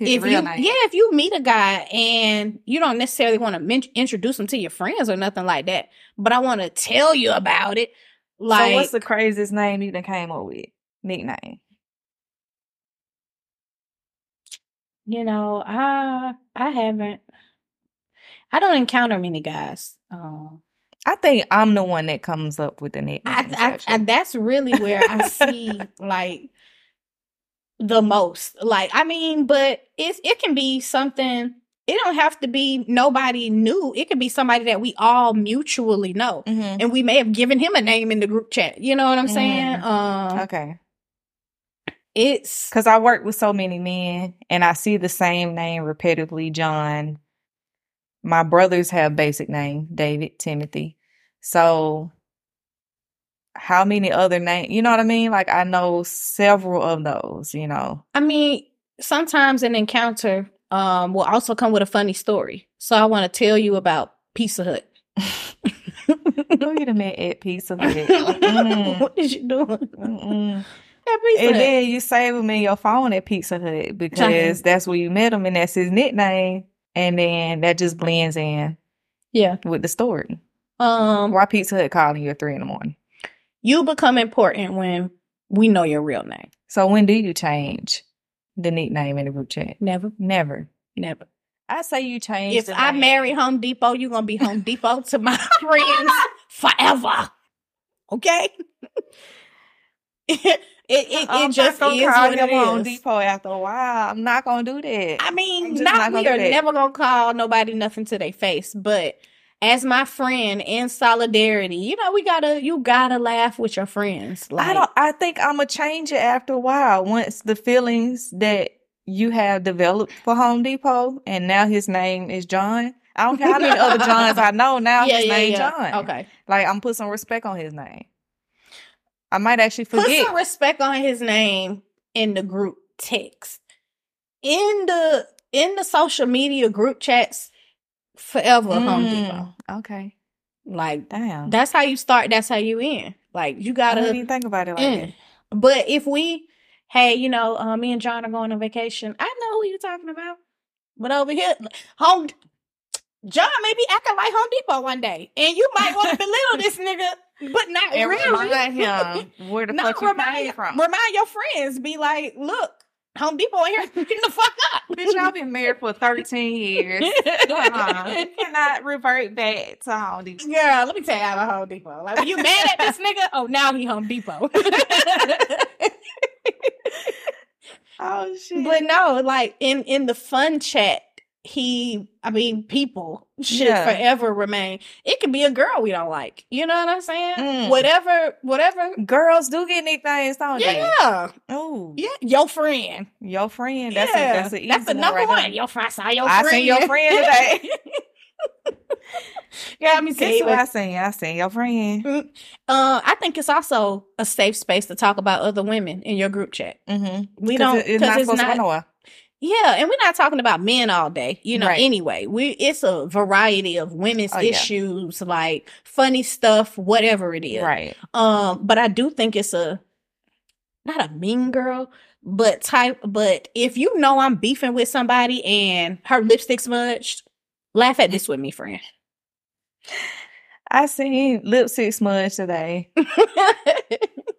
His if you, name. Yeah, if you meet a guy and you don't necessarily want to min- introduce him to your friends or nothing like that, but I want to tell you about it. Like, so what's the craziest name you done came up with? Nickname? You know, I I haven't. I don't encounter many guys. Um, I think I'm the one that comes up with the nickname. I, I, I, that's really where I see like. The most, like, I mean, but it's it can be something. It don't have to be nobody new. It can be somebody that we all mutually know, mm-hmm. and we may have given him a name in the group chat. You know what I'm mm-hmm. saying? Um, okay. It's because I work with so many men, and I see the same name repetitively. John. My brothers have basic name: David, Timothy. So. How many other names? You know what I mean? Like, I know several of those, you know. I mean, sometimes an encounter um, will also come with a funny story. So I want to tell you about Pizza Hut. Who you done met at Pizza Hut? Mm. What is you doing? Mm-mm. At Pizza and Hut. Then you save him in your phone at Pizza Hut because that's where you met him and that's his nickname. And then that just blends in yeah, with the story. Um, Why Pizza Hut calling you at three in the morning? You become important when we know your real name. So when do you change the nickname in the group chat? Never. Never. Never. I say you change If the I name. Marry Home Depot, you're going to be Home Depot to my friends forever. Okay? it it, it just gonna is call what it is. Home Depot after a while. I'm not going to do that. I mean, not, not we are never going to call nobody nothing to their face, but... As my friend in solidarity, you know, we gotta, you gotta laugh with your friends. Like, I don't, I think I'm gonna change it after a while. Once the feelings that you have developed for Home Depot, and now his name is John. I don't care how many other Johns I know now. Yeah, his yeah, name yeah. John. Okay, like I'm putting some respect on his name. I might actually forget. Put some respect on his name in the group text, in the in the social media group chats. Forever mm, Home Depot. Okay. Like, damn. That's how you start. That's how you end. Like, you gotta. I didn't even think about it like end. That. But if we, hey, you know, uh, me and John are going on vacation. I know who you're talking about. But over here, Home. John may be acting like Home Depot one day, and you might want to belittle this nigga, but not and really. Remind him where the no, fuck you came from. Remind your friends. Be like, look, Home Depot in here, get the fuck up. Bitch, y'all been married for thirteen years. uh-huh. You cannot revert back to Home Depot. Girl, let me tell you about Home Depot. Like, you mad at this nigga? Oh, now he Home Depot. Oh, shit. But no, like, in, in the fun chat, he, I mean, people should yeah. forever remain. It could be a girl we don't like. You know what I'm saying? Mm. Whatever, whatever. Girls do get nicknames, don't they? Yeah. Oh. Yeah. Your friend. Your friend. That's yeah. a, that's an easy That's the number one. Right one. Your friend. I saw your I friend. I seen your friend today. Yeah, I mean, see what I seen. I seen your friend. Mm. Uh, I think it's also a safe space to talk about other women in your group chat. Mm-hmm. We don't. It's not supposed to go. Yeah, and we're not talking about men all day, you know, right. anyway. We it's a variety of women's oh, issues, yeah. like funny stuff, whatever it is. Right. Um, but I do think it's a not a mean girl, but type but if you know I'm beefing with somebody and her lipstick smudged, laugh at this with me, friend. I seen lipstick smudge today.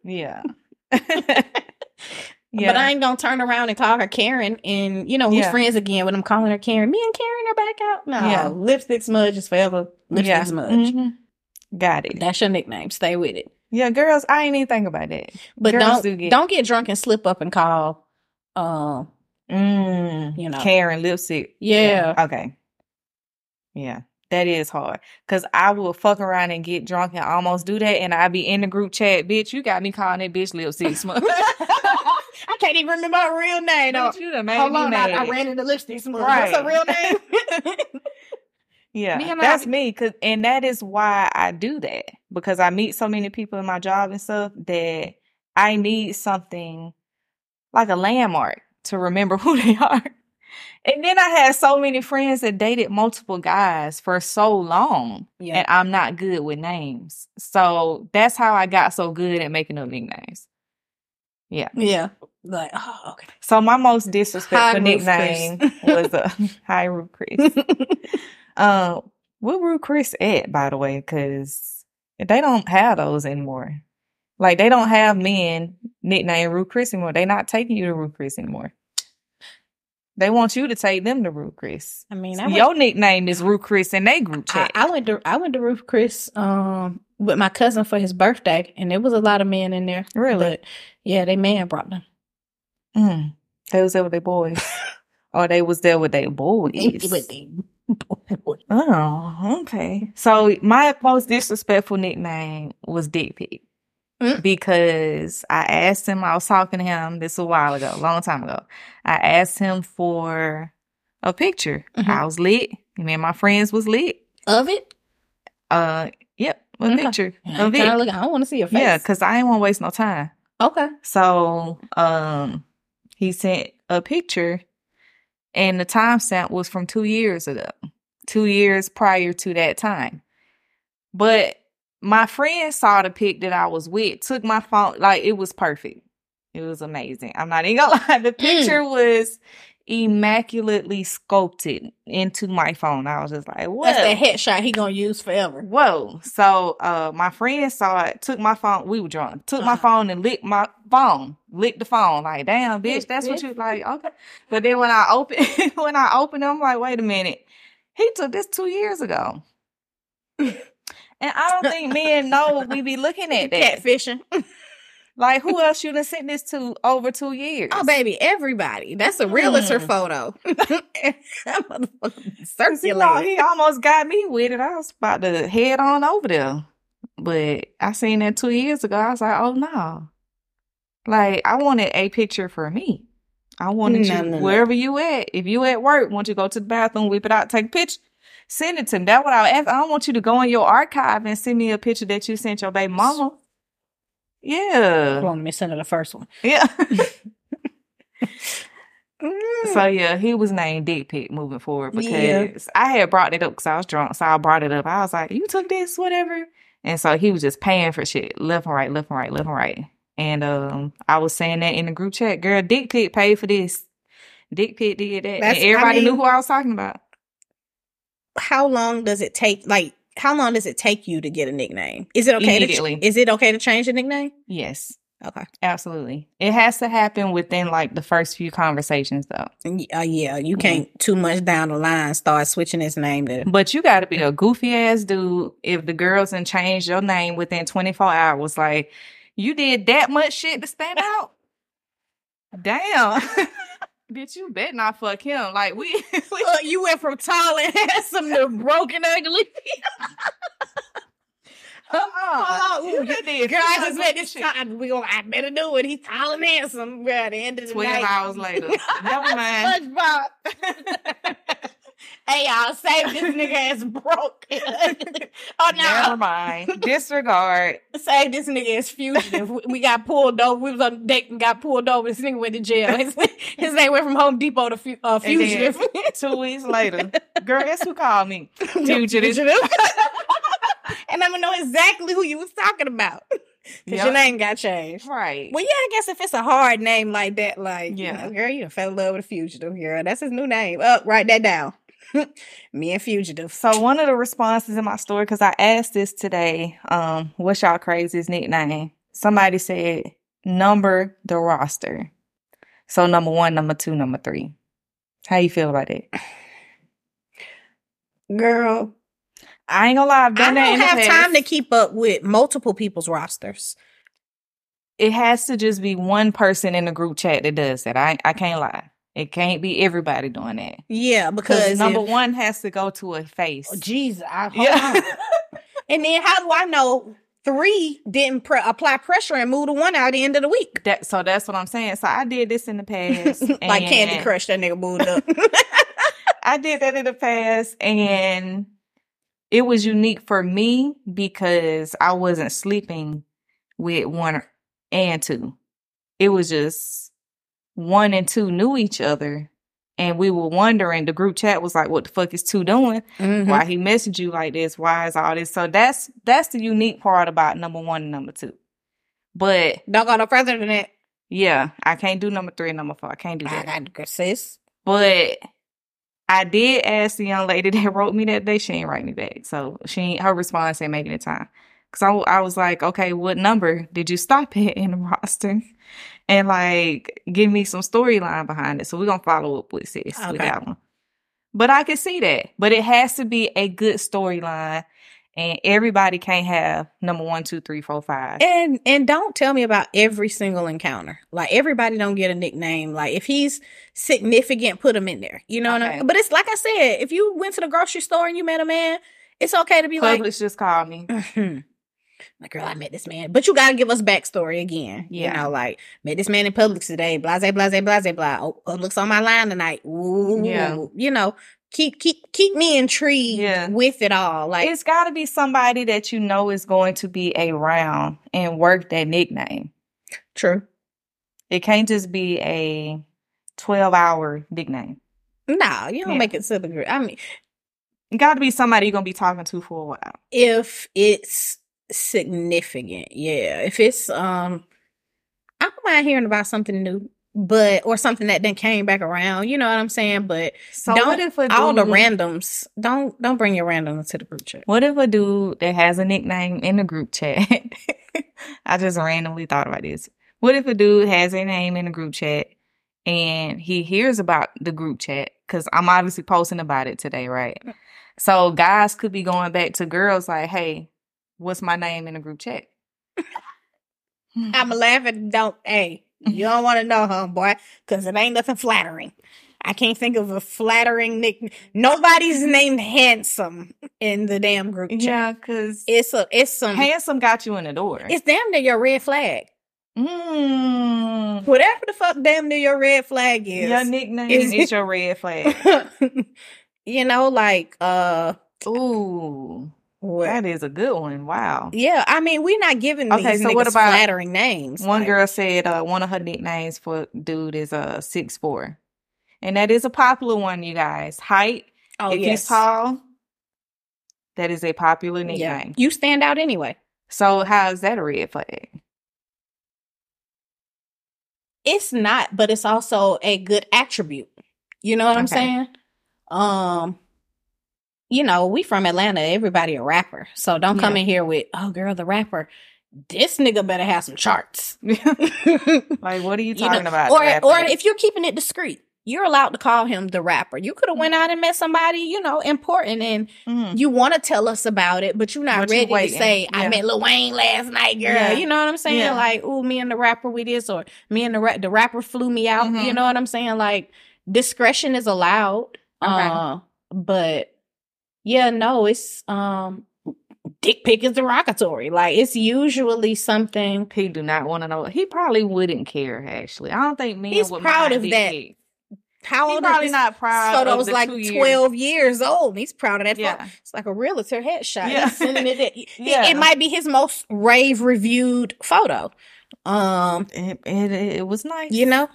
Yeah. Yeah. But I ain't gonna turn around and call her Karen, and you know we're yeah. friends again. When I'm calling her Karen, me and Karen are back out. No, yeah. lipstick smudge is forever. Lipstick yeah. smudge. Mm-hmm. Got it. That's your nickname. Stay with it. Yeah, girls. I ain't even think about that. But girls don't do get... don't get drunk and slip up and call, um, mm, you know, Karen lipstick. Yeah. yeah. Okay. Yeah, that is hard because I will fuck around and get drunk and almost do that, and I be in the group chat, bitch. You got me calling that bitch lipstick smudge. I can't even remember her real name. Don't you done made Hold me on, mad. I, I ran into lipstick smooth. Right. That's her real name. Yeah, me that's I, me. Cause, and that is why I do that. Because I meet so many people in my job and stuff that I need something like a landmark to remember who they are. And then I had so many friends that dated multiple guys for so long. Yeah. And I'm not good with names. So that's how I got so good at making up nicknames. Yeah. Yeah. Like, oh, okay. So my most disrespectful nickname was uh, High Roof Chris. uh, where Roof Chris at, by the way? Because they don't have those anymore. Like, they don't have men nicknamed Roof Chris anymore. They not taking you to Roof Chris anymore. They want you to take them to Roof Chris. I mean, I went, your nickname is Roof Chris in their group chat. I, I went to I went to Roof Chris um with my cousin for his birthday, and there was a lot of men in there. Really? But yeah, they man brought them. Mm. They was there with their boys. Or they was there with their boys. With their boys. Oh, okay. So my most disrespectful nickname was Dick Pig. Mm. Because I asked him, I was talking to him this a while ago, a long time ago. I asked him for a picture. Mm-hmm. I was lit. Me and my friends was lit. Of it? Uh, yep. A okay. picture yeah, of it. I don't want to see your face. Yeah, because I ain't want to waste no time. Okay. So um, he sent a picture, and the timestamp was from two years ago, two years prior to that time. But my friend saw the pic that I was with, took my phone, like it was perfect. It was amazing. I'm not even gonna lie. The picture mm. was immaculately sculpted into my phone. I was just like, whoa. That's that headshot he gonna use forever. Whoa. So uh, my friend saw it, took my phone, we were drunk, took uh-huh. my phone and licked my phone, licked the phone. Like, damn, bitch, that's what you like, okay. But then when I open when I opened it, I'm like, wait a minute. He took this two years ago. And I don't think men know we be looking at that. Catfishing. Like, who else you done sent this to over two years? Oh, baby, everybody. That's a realtor mm. photo. That motherfucker circulated. He almost got me with it. I was about to head on over there. But I seen that two years ago. I was like, oh, no. Like, I wanted a picture for me. I wanted no, you, no, wherever no. you at. If you at work, want you to go to the bathroom, whip it out, take a picture. Send it to me. That's what I would ask. I don't want you to go in your archive and send me a picture that you sent your baby mama. Yeah. I want me to send her the first one. Yeah. mm. So, yeah, he was named Dick Pick moving forward because yeah. I had brought it up because I was drunk. So, I brought it up. I was like, you took this, whatever. And so, he was just paying for shit left and right, left and right, left and right. And um, I was saying that in the group chat, girl, Dick Pick paid for this. Dick Pick did that. That's, and everybody I mean, knew who I was talking about. how long does it take? Like, how long does it take you to get a nickname? Is it okay? Immediately. To ch- is it okay to change the nickname? Yes. Okay. Absolutely. It has to happen within like the first few conversations, though. Uh, yeah, you can't yeah. too much down the line start switching his name to. But you got to be a goofy ass dude if the girls and change your name within twenty-four hours. Like, you did that much shit to stand out. Damn. Bitch, you bet not fuck him. Like, we, we uh, you went from tall and handsome to broken ugly. Uh-uh. Ooh, girl, I just met this time. We gonna, I better do it. He's tall and handsome. Girl, at the end of the twelve night. hours later. Never mind. Hey, y'all, save this nigga as broken. Oh no. Never mind. Disregard. Save this nigga as fugitive. We got pulled over. We was on deck and got pulled over. This nigga went to jail. His, his name went from Home Depot to uh, fugitive. Then, two weeks later, girl, guess who called me? Fugitive. And I'm going to know exactly who you was talking about. Because yep. your name got changed. Right. Well, yeah, I guess if it's a hard name like that, like, yeah. you know, girl, you done fell in love with a fugitive, girl. That's his new name. Oh, write that down. Me and fugitive. So one of the responses in my story, because I asked this today, um, what's y'all craziest nickname? Somebody said, number the roster. So number one, number two, number three. How you feel about that? Girl. I ain't gonna lie, I've done I that in the past. I don't have time to keep up with multiple people's rosters. It has to just be one person in the group chat that does that. I I can't lie. It can't be everybody doing that. Yeah, because number if, one has to go to a face. Jesus, I hold yeah. on. And then how do I know three didn't pre- apply pressure and move to one out at the end of the week? That, so that's what I'm saying. So I did this in the past. Like and Candy Crush, that nigga moved up. I did that in the past and... It was unique for me because I wasn't sleeping with one and two. It was just one and two knew each other. And we were wondering, the group chat was like, what the fuck is two doing? Mm-hmm. Why he messaged you like this? Why is all this? So that's that's the unique part about number one and number two. But don't go no further than that. Yeah. I can't do number three and number four. I can't do that. I got sis. But... I did ask the young lady that wrote me that day. She ain't write me back. So she ain't, her response ain't making the time. Because I, I was like, okay, what number did you stop at in the roster? And, like, give me some storyline behind it. So we're going to follow up with sis okay. with that one. But I can see that. But it has to be a good storyline. And everybody can't have number one, two, three, four, five. And and don't tell me about every single encounter. Like, everybody don't get a nickname. Like, if he's significant, put him in there. You know okay. what I mean? But it's like I said, if you went to the grocery store and you met a man, it's okay to be Publix like... Publix just called me. Mm-hmm. Like, girl, I met this man. But you got to give us backstory again. Yeah. You know, like, met this man in Publix today. Blase, blase, blase, blah. Oh, Publix on my line tonight. Ooh, yeah. You know... Keep keep keep me intrigued yeah. with it all. Like, it's got to be somebody that you know is going to be around and work that nickname. True. It can't just be a twelve-hour nickname. No, nah, you don't yeah. make it super good. I mean... It got to be somebody you're going to be talking to for a while. If it's significant, yeah. If it's... um, I don't mind hearing about something new. But or something that then came back around, you know what I'm saying? But so don't if dude, all the randoms don't don't bring your randoms to the group chat. What if a dude that has a nickname in the group chat? I just randomly thought about this. What if a dude has a name in the group chat and he hears about the group chat? Because I'm obviously posting about it today, right? So guys could be going back to girls like, "Hey, what's my name in the group chat?" I'm laughing. Don't hey. You don't want to know, homeboy, because it ain't nothing flattering. I can't think of a flattering nickname. Nobody's named Handsome in the damn group chat. Yeah, because it's a it's some Handsome got you in the door. It's damn near your red flag. Mm. Whatever the fuck damn near your red flag is. Your nickname is it's your red flag. You know, like uh ooh. What? That is a good one. Wow. Yeah, I mean, we're not giving okay, these so what about flattering names. One like. girl said uh, one of her nicknames for dude is uh, six four. And that is a popular one, you guys. Height. Oh, if yes. he's tall, that is a popular nickname. Yeah. You stand out anyway. So how is that a red flag? It's not, but it's also a good attribute. You know what okay. I'm saying? Um... you know, we from Atlanta, everybody a rapper. So don't yeah. come in here with, oh, girl, the rapper. This nigga better have some charts. Like, what are you talking you know, about? Or or if you're keeping it discreet, you're allowed to call him the rapper. You could have went out and met somebody, you know, important, and mm. you want to tell us about it, but you're not what ready you to say, yeah. I met Lil Wayne last night, girl. Yeah. You know what I'm saying? Yeah. Like, ooh, me and the rapper, we this, or me and the, ra- the rapper flew me out. Mm-hmm. You know what I'm saying? Like, discretion is allowed. Okay. Uh, but, yeah, no, it's... um. Dick pic is derogatory. Like, it's usually something he do not want to know. He probably wouldn't care. Actually, I don't think men he's would proud of that. Dick. How old? He's probably not proud. So that was like twelve years old. He's proud of that. Yeah. Photo. It's like a realtor headshot. Yeah. He's sending it, it, yeah. it. It might be his most rave reviewed photo. Um, it, it it was nice. You know,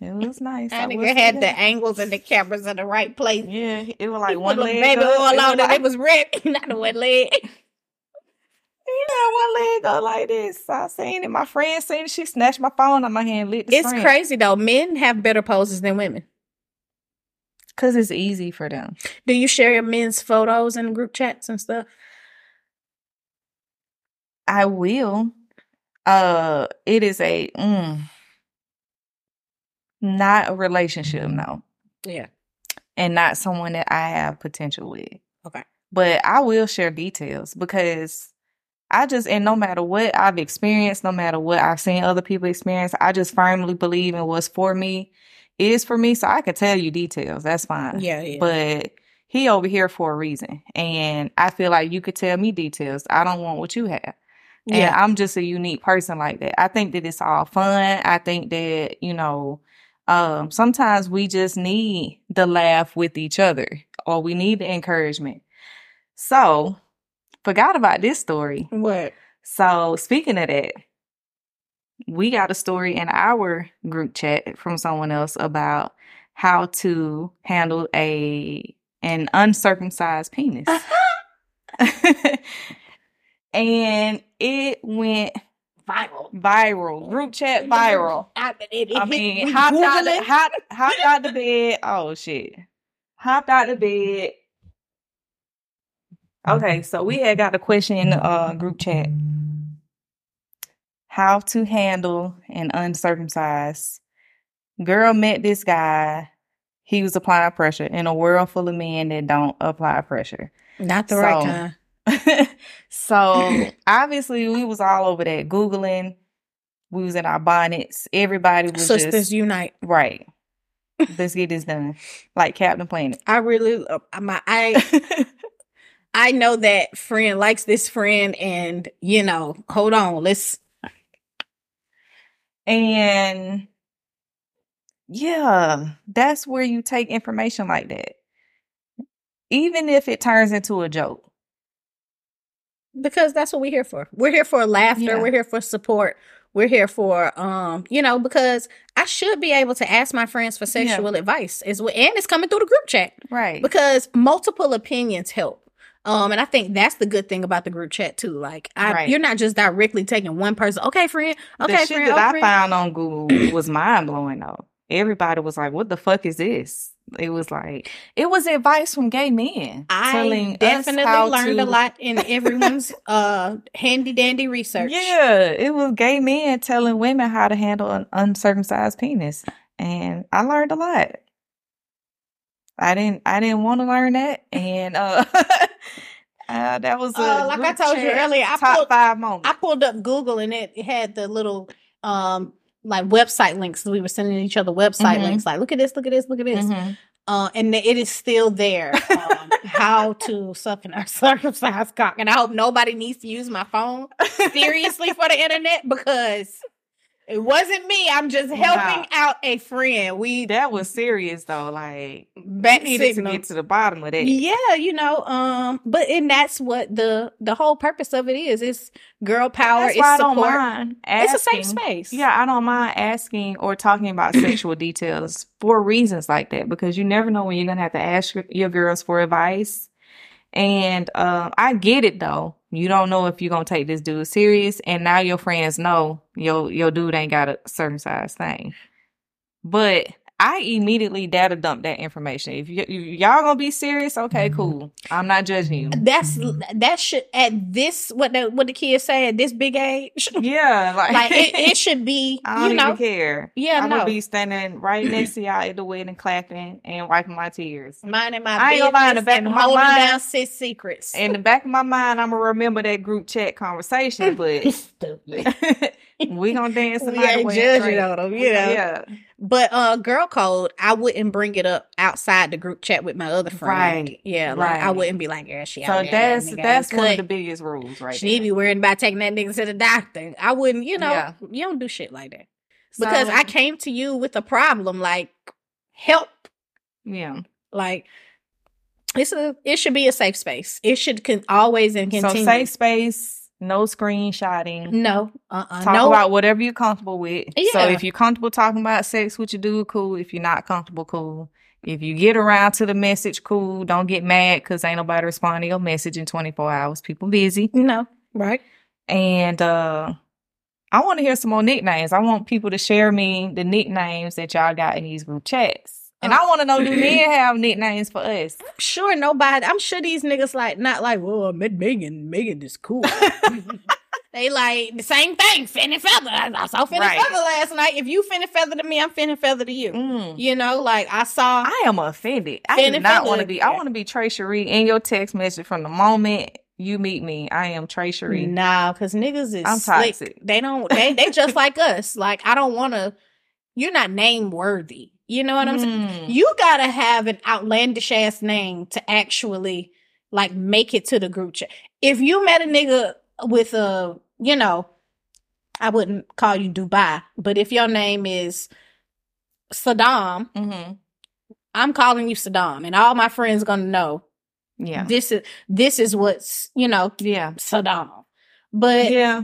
it was nice. I, I think it had that. The angles and the cameras in the right place. Yeah, it was like he one leg. Baby, all along it was ripped. Not the one leg. You know, one leg go like this. So I seen it. My friend seen it. She snatched my phone out of my hand. Lit the it's screen. Crazy, though. Men have better poses than women. Because it's easy for them. Do you share your men's photos in group chats and stuff? I will. Uh, It is a... Mm, not a relationship, no. Yeah. And not someone that I have potential with. Okay. But I will share details because... I just, and no matter what I've experienced, no matter what I've seen other people experience, I just firmly believe in what's for me is for me. So I can tell you details. That's fine. Yeah, yeah. But he over here for a reason. And I feel like you could tell me details. I don't want what you have. And yeah. I'm just a unique person like that. I think that it's all fun. I think that, you know, um, sometimes we just need the laugh with each other or we need the encouragement. So... Forgot about this story. What? So, speaking of that, we got a story in our group chat from someone else about how to handle a an uncircumcised penis. Uh-huh. And it went viral. Viral. Group chat viral. I mean, hopped out, the, hop, hopped out the bed. Oh, shit. Hopped out the bed. Okay, so we had got a question in the uh, group chat. How to handle an uncircumcised girl met this guy. He was applying pressure in a world full of men that don't apply pressure. Not the so, right kind. So, obviously, we was all over that Googling. We was in our bonnets. Everybody was Sisters just... Sisters unite. Right. Let's get this done. Like Captain Planet. I really... Uh, my I... I know that friend likes this friend and, you know, hold on, let's. And, yeah, that's where you take information like that. Even if it turns into a joke. Because that's what we're here for. We're here for laughter. Yeah. We're here for support. We're here for, um, you know, because I should be able to ask my friends for sexual yeah. advice. As well. And it's coming through the group chat. Right. Because multiple opinions help. Um, and I think that's the good thing about the group chat, too. Like, I, right. you're not just directly taking one person. Okay, friend. Okay, friend. The shit friend, that oh, I friend. found on Google was mind-blowing, though. Everybody was like, what the fuck is this? It was like, it was advice from gay men. I definitely learned to... a lot in everyone's uh, handy-dandy research. Yeah, it was gay men telling women how to handle an uncircumcised penis. And I learned a lot. I didn't. I didn't want to learn that, and uh, uh, that was a uh, like I told you earlier. I top pulled, five moment. I pulled up Google, and it, it had the little um like website links. We were sending each other website mm-hmm. links. Like, look at this, look at this, look at this. Mm-hmm. Uh, and it is still there. Um, how to suck an uncircumcised cock, and I hope nobody needs to use my phone seriously for the internet because. It wasn't me. I'm just helping wow. out a friend. We That was serious, though. Like, we needed to get to the bottom of that. Yeah, you know. Um, But, and that's what the the whole purpose of it is. It's girl power. That's it's why support. I don't mind asking. It's a safe space. Yeah, I don't mind asking or talking about sexual details for reasons like that. Because you never know when you're going to have to ask your, your girls for advice. And um, I get it, though. You don't know if you're going to take this dude serious. And now your friends know your, your dude ain't got a circumcised thing. But I immediately data dumped that information. If y- y'all gonna be serious, okay, mm-hmm. cool. I'm not judging you. That's that should at this what the what the kids say at this big age. Yeah, like, like it, it should be. I don't you know, even care. Yeah, I'm no. gonna be standing right next to y'all at the wedding, clapping and wiping my tears. Minding my I ain't gonna lie in the back of my mind. Down six secrets in the back of my mind. I'm gonna remember that group chat conversation, but stupid. We gonna dance the night away. Judging on them, you know. Yeah. But uh, girl code, I wouldn't bring it up outside the group chat with my other friend. Right. Yeah, like right. I wouldn't be like, yeah, she out there. So that's that that's one of the biggest rules, right? She there. Be worried about taking that nigga to the doctor. I wouldn't, you know, yeah. you don't do shit like that so, because I came to you with a problem, like help. Yeah, like. It's a, it should be a safe space. It should con- always and continue. So safe space, no screenshotting. No. Uh-uh. Talk no. about whatever you're comfortable with. Yeah. So if you're comfortable talking about sex, what you do, cool. If you're not comfortable, cool. If you get around to the message, cool. Don't get mad because ain't nobody responding to your message in twenty-four hours. People busy. No. Right. And uh, I want to hear some more nicknames. I want people to share me the nicknames that y'all got in these group chats. And I want to know, do men have nicknames for us? I'm sure nobody. I'm sure these niggas like not like, well, I met Megan. Megan is cool. They like the same thing. Fin and feather. I saw fin right. and feather last night. If you fin and feather to me, I'm fin and feather to you. Mm. You know, like I saw. I am offended. I do not want to be. I want to be TraCheri in your text message from the moment you meet me. I am TraCheri. Nah, because niggas is I'm slick. Toxic. They don't. They they just like us. Like I don't want to. You're not name worthy. You know what I'm mm. saying? You got to have an outlandish ass name to actually like make it to the group chat. If you met a nigga with a, you know, I wouldn't call you Dubai, but if your name is Saddam, mm-hmm. I'm calling you Saddam and all my friends going to know. Yeah. This is this is what's, you know, yeah, Saddam. But yeah.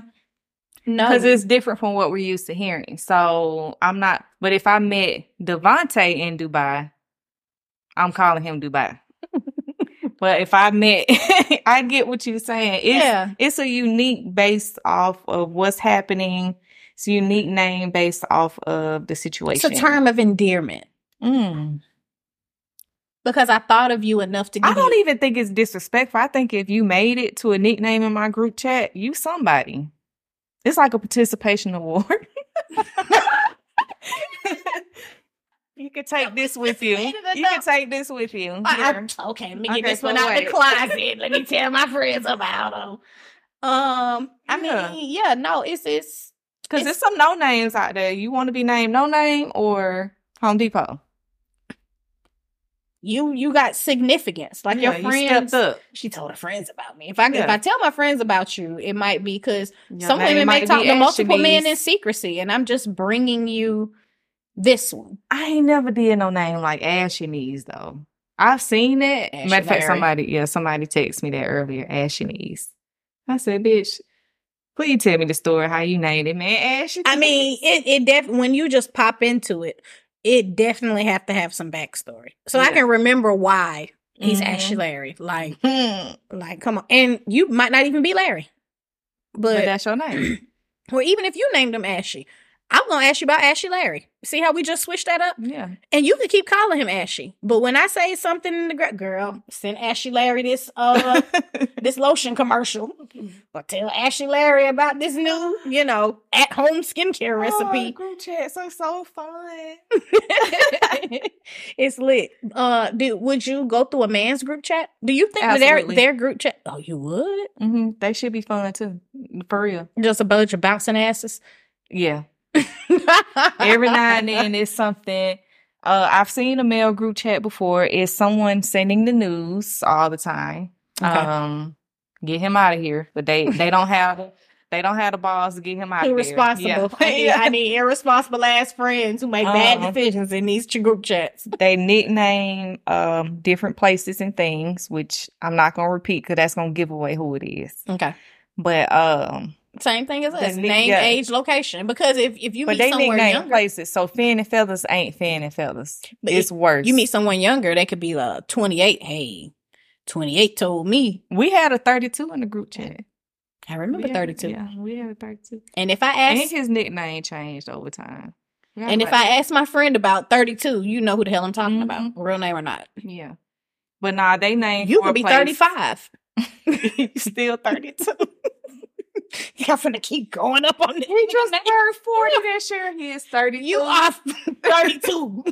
No. Because it's different from what we're used to hearing. So I'm not, but if I met Devontae in Dubai, I'm calling him Dubai. But if I met, I get what you're saying. It's, yeah. It's a unique based off of what's happening. It's a unique name based off of the situation. It's a term of endearment. Mm. Because I thought of you enough to give I don't it. Even think it's disrespectful. I think if you made it to a nickname in my group chat, you somebody. It's like a participation award. You can take this with you. You can take this with you. I, I, okay, let me get okay, this so one out wait. The closet. Let me tell my friends about them. Um, I yeah. mean, yeah, no, it's it's because there's some no names out there. You want to be named No Name or Home Depot? You you got significance. Like yeah, your friends. You up. She told her friends about me. If I yeah. if I tell my friends about you, it might be because some women may talk to multiple men in secrecy, and I'm just bringing you this one. I ain't never did no name like Ashy Knees though. I've seen it. Matter of fact, somebody yeah somebody texted me that earlier. Ashy Knees. I said, bitch. Please tell me the story how you named it, man. Ashy. I mean, it it def- when you just pop into it. It definitely have to have some backstory. So yeah. I can remember why he's mm-hmm. actually Larry. Like, mm-hmm. like, come on. And you might not even be Larry. But, but that's your name. Or even if you named him Ashy, I'm going to ask you about Ashy Larry. See how we just switched that up? Yeah. And you can keep calling him Ashy. But when I say something in the gr- girl, send Ashy Larry this uh this lotion commercial. Or tell Ashy Larry about this new, you know, at-home skincare recipe. Oh, group chats are so fun. It's lit. Uh, do, would you go through a man's group chat? Do you think their, their group chat? Oh, you would? Mm-hmm. They should be fun, too. For real. Just a bunch of bouncing asses? Yeah. Every now and then it's something. Uh, I've seen a male group chat before. It's someone sending the news all the time. Okay. Um, get him out of here. But they, they don't have they don't have the balls to get him out of here. Irresponsible. Yeah. I, need, I need irresponsible ass friends who make um, bad decisions in these group chats. They nickname um, different places and things, which I'm not gonna repeat because that's gonna give away who it is. Okay, but um. Same thing as us. Nick, name, yeah. age, location. Because if, if you but meet someone younger, places. So fin and feathers ain't fin and feathers. It's if worse. You meet someone younger, they could be like twenty-eight. Hey, twenty-eight told me. We had a thirty-two in the group chat. I remember we had, thirty-two. Yeah, we had a thirty-two. And if I asked, and his nickname changed over time. Not and right. If I ask my friend about thirty-two, you know who the hell I'm talking mm-hmm. about, real name or not. Yeah. But nah, they named you could be place. thirty-five. Still thirty-two. Y'all finna keep going up on this. He just turned forty this year. He is thirty-two. You are thirty-two.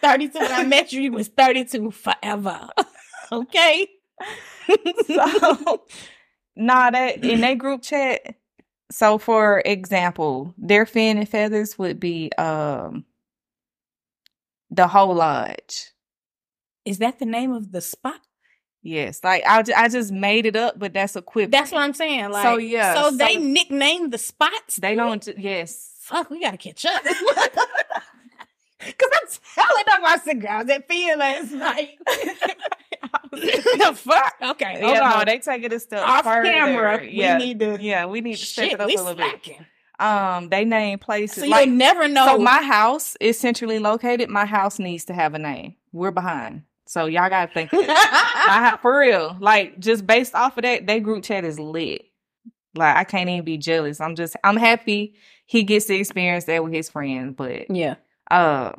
thirty-two. When I met you, you was thirty-two forever. Okay? So, nah, that, in that group chat, so for example, their fin and feathers would be um, the whole lodge. Is that the name of the spot? Yes, like I, I just made it up, but that's a quick. That's what I'm saying. Like, so yeah, so, so they nicknamed the spots. They don't. Yes, fuck, we gotta catch up. Because I'm telling them my cigars that feel last night. The fuck. Okay, hold yeah, on. No, they take it a step off further. Camera. Yeah. We need to. Yeah, we need to shit, step it up a little slacking. Bit. Um, they name places. So you like, never know. So my house is centrally located. My house needs to have a name. We're behind. So y'all gotta think of I, for real. Like just based off of that, that group chat is lit. Like I can't even be jealous. I'm just I'm happy he gets to experience that with his friends. But yeah, uh,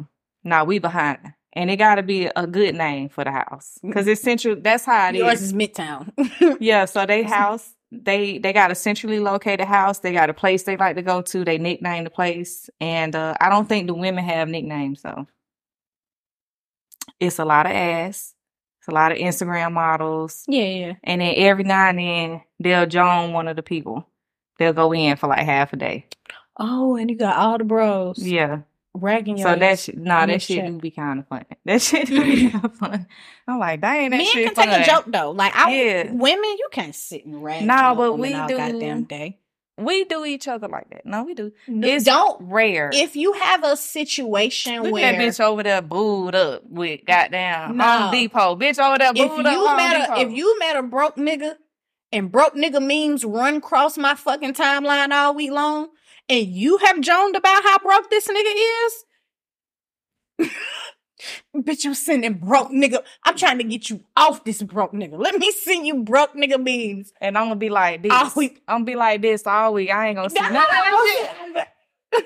nah, we behind, and it gotta be a good name for the house because it's central. That's how it yours is. Yours is Midtown. Yeah. So they house they they got a centrally located house. They got a place they like to go to. They nickname the place, and uh, I don't think the women have nicknames though. So. It's a lot of ass. It's a lot of Instagram models. Yeah, yeah. And then every now and then, they'll join one of the people. They'll go in for like half a day. Oh, and you got all the bros. Yeah. Ragging your so that shit, nah, that shit do be kind of fun. That shit do be kind of fun. I'm like, dang, that men shit can fun. Take a joke, though. Like, I, yeah. Women, you can't sit and rag. No, nah, but we all do. Goddamn day. We do each other like that. No, we do. It's don't rare. If you have a situation look where that bitch over there booed up with goddamn no. Home Depot, bitch over there booed if you up. Met Home a, if you met a broke nigga and broke nigga memes run across my fucking timeline all week long, and you have joned about how broke this nigga is, bitch, I'm sending broke nigga. I'm trying to get you off this broke nigga. Let me send you broke nigga memes. And I'm gonna be like this. All week. I'm gonna be like this all week. I ain't gonna see no, none of that shit.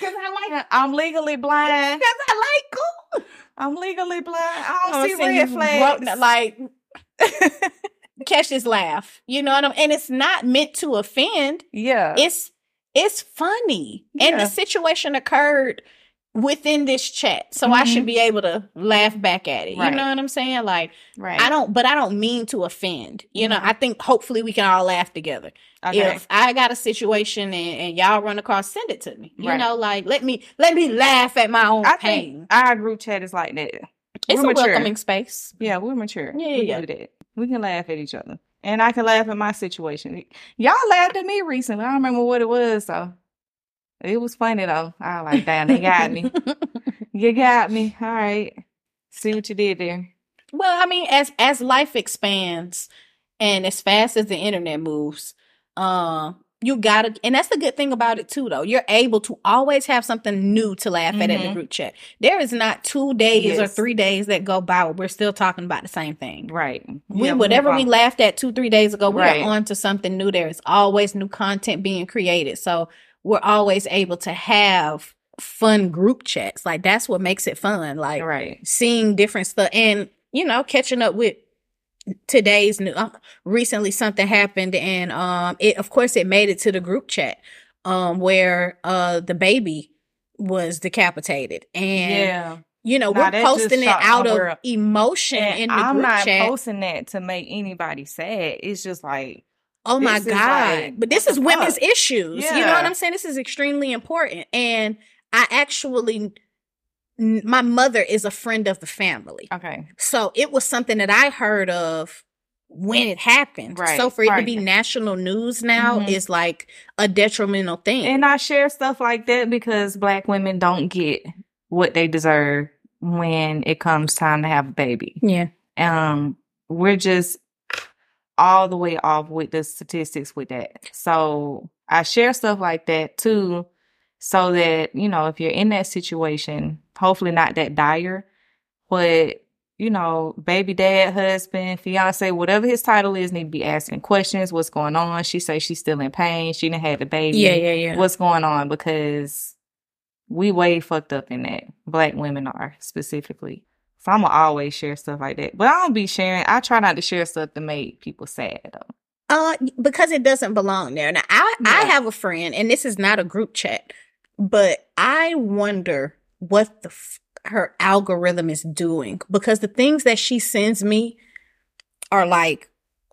Cause I like I'm legally blind. Cause I like cool. I'm legally blind. I don't I'm see red flags. Broke, like catch this laugh. You know what I'm and it's not meant to offend. Yeah. It's it's funny. Yeah. And the situation occurred within this chat, so mm-hmm. I should be able to laugh back at it. Right. You know what I'm saying? Like, right. I don't, but I don't mean to offend. You mm-hmm. know, I think hopefully we can all laugh together. Okay. If I got a situation and, and y'all run across, send it to me. You right. know, like let me let me laugh at my own I pain. Think our group chat is like that. It's we're a mature. Welcoming space. Yeah, we're mature. Yeah, we yeah. do that. We can laugh at each other, and I can laugh at my situation. Y'all laughed at me recently. I don't remember what it was though. It was funny, though. I was like, damn, they got me. You got me. All right. See what you did there. Well, I mean, as as life expands and as fast as the internet moves, uh, you got to... And that's the good thing about it, too, though. You're able to always have something new to laugh mm-hmm. at in the group chat. There is not two days yes. or three days that go by where we're still talking about the same thing. Right. We yeah, Whatever we, we laughed at two, three days ago, we're right. on to something new. There is always new content being created. So... we're always able to have fun group chats. Like, that's what makes it fun. Like, right. seeing different stuff and, you know, catching up with today's new. Uh, recently, something happened and, um, it, of course, it made it to the group chat um, where uh, the baby was decapitated. And, yeah. you know, now we're posting it out of world. Emotion and in the I'm group chat. I'm not posting that to make anybody sad. It's just like. Oh my this God. Like, but this is women's fuck? Issues. Yeah. You know what I'm saying? This is extremely important. And I actually, my mother is a friend of the family. Okay. So it was something that I heard of when it happened. Right. So for it right. to be national news now mm-hmm. is like a detrimental thing. And I share stuff like that because Black women don't get what they deserve when it comes time to have a baby. Yeah. Um, we're just, all the way off with the statistics with that. So I share stuff like that too, so that, you know, if you're in that situation, hopefully not that dire, but, you know, baby dad, husband, fiance, whatever his title is, need to be asking questions. What's going on? She say she's still in pain. She done had the baby. Yeah, yeah, yeah. What's going on? Because we way fucked up in that. Black women are, specifically. So I'm going to always share stuff like that. But I don't be sharing. I try not to share stuff that made people sad, though. Uh, because it doesn't belong there. Now, I, yeah. I have a friend, and this is not a group chat, but I wonder what the f- her algorithm is doing. Because the things that she sends me are, like,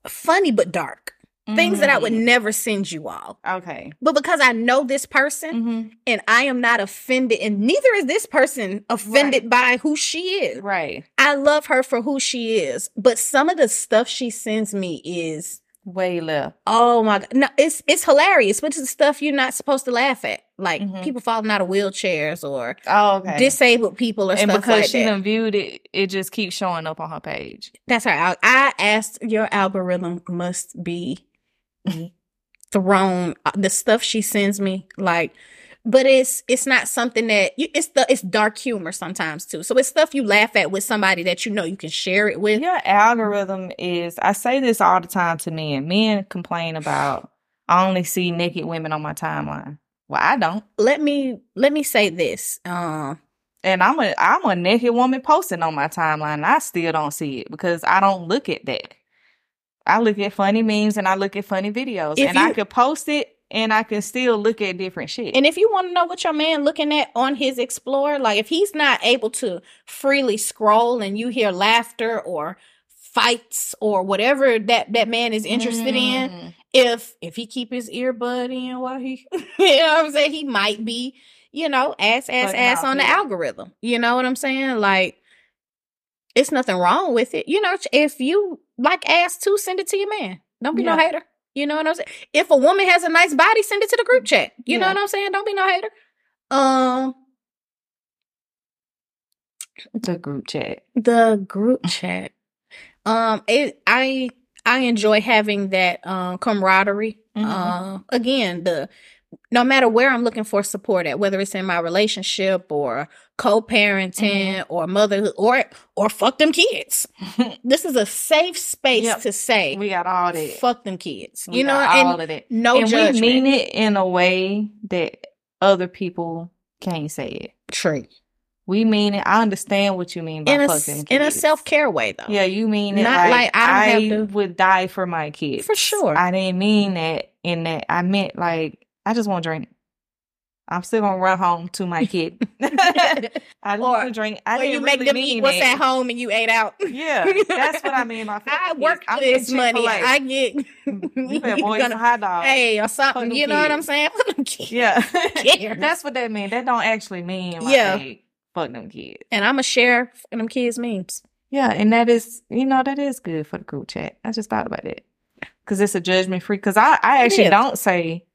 funny but dark. Mm-hmm. Things that I would never send you all. Okay. But because I know this person, mm-hmm. and I am not offended, and neither is this person offended right. by who she is. Right. I love her for who she is. But some of the stuff she sends me is... way left. Oh, my God. No, it's it's hilarious, but it's the stuff you're not supposed to laugh at. Like, mm-hmm. people falling out of wheelchairs or oh, okay. disabled people or and stuff like that. And because she done viewed it, it just keeps showing up on her page. That's right. I asked, your algorithm must be thrown, the stuff she sends me, like... But it's it's not something that you, it's the it's dark humor sometimes too. So it's stuff you laugh at with somebody that you know you can share it with. Your algorithm is, I say this all the time to men. Men complain about, I only see naked women on my timeline. Well, I don't. Let me let me say this. Uh, and I'm a I'm a naked woman posting on my timeline. And I still don't see it because I don't look at that. I look at funny memes and I look at funny videos, and you, I could post it. And I can still look at different shit. And if you want to know what your man looking at on his Explorer, like if he's not able to freely scroll and you hear laughter or fights or whatever that, that man is interested mm. in, if if he keep his earbud in while he, you know what I'm saying? He might be, you know, ass, ass, but ass no, on yeah. the algorithm. You know what I'm saying? Like, it's nothing wrong with it. You know, if you like ass too, send it to your man. Don't be yeah. no hater. You know what I'm saying? If a woman has a nice body, send it to the group chat. You yeah. know what I'm saying? Don't be no hater. Um, the group chat. The group chat. Um, it, I I enjoy having that um, camaraderie. Mm-hmm. Uh, again, the no matter where I'm looking for support at, whether it's in my relationship or co-parenting mm-hmm. or motherhood or or fuck them kids. This is a safe space yep. to say we got all that. Fuck them kids. We you know, got all and of that. No and judgment. We mean it in a way that other people can't say it. True. We mean it. I understand what you mean by in a, fucking kids. In a self-care way, though. Yeah, you mean it. Not like, like I, don't I have to... would die for my kids. For sure. I didn't mean that in that. I meant like, I just want to drink. I'm still going to run home to my kid. I just want to drink. I or didn't you make really them eat what's that. At home and you ate out. Yeah, that's what I mean. My I work for this money. I get... You better boil some hot dogs. Hey, or something. You know kids. What I'm saying? Yeah. yeah. That's what that means. That don't actually mean like, yeah. hey, fuck them kids. And I'm going to share them kids memes. Yeah, and that is, you know, that is good for the group chat. I just thought about it. Because it's a judgment-free... Because I, I actually don't say...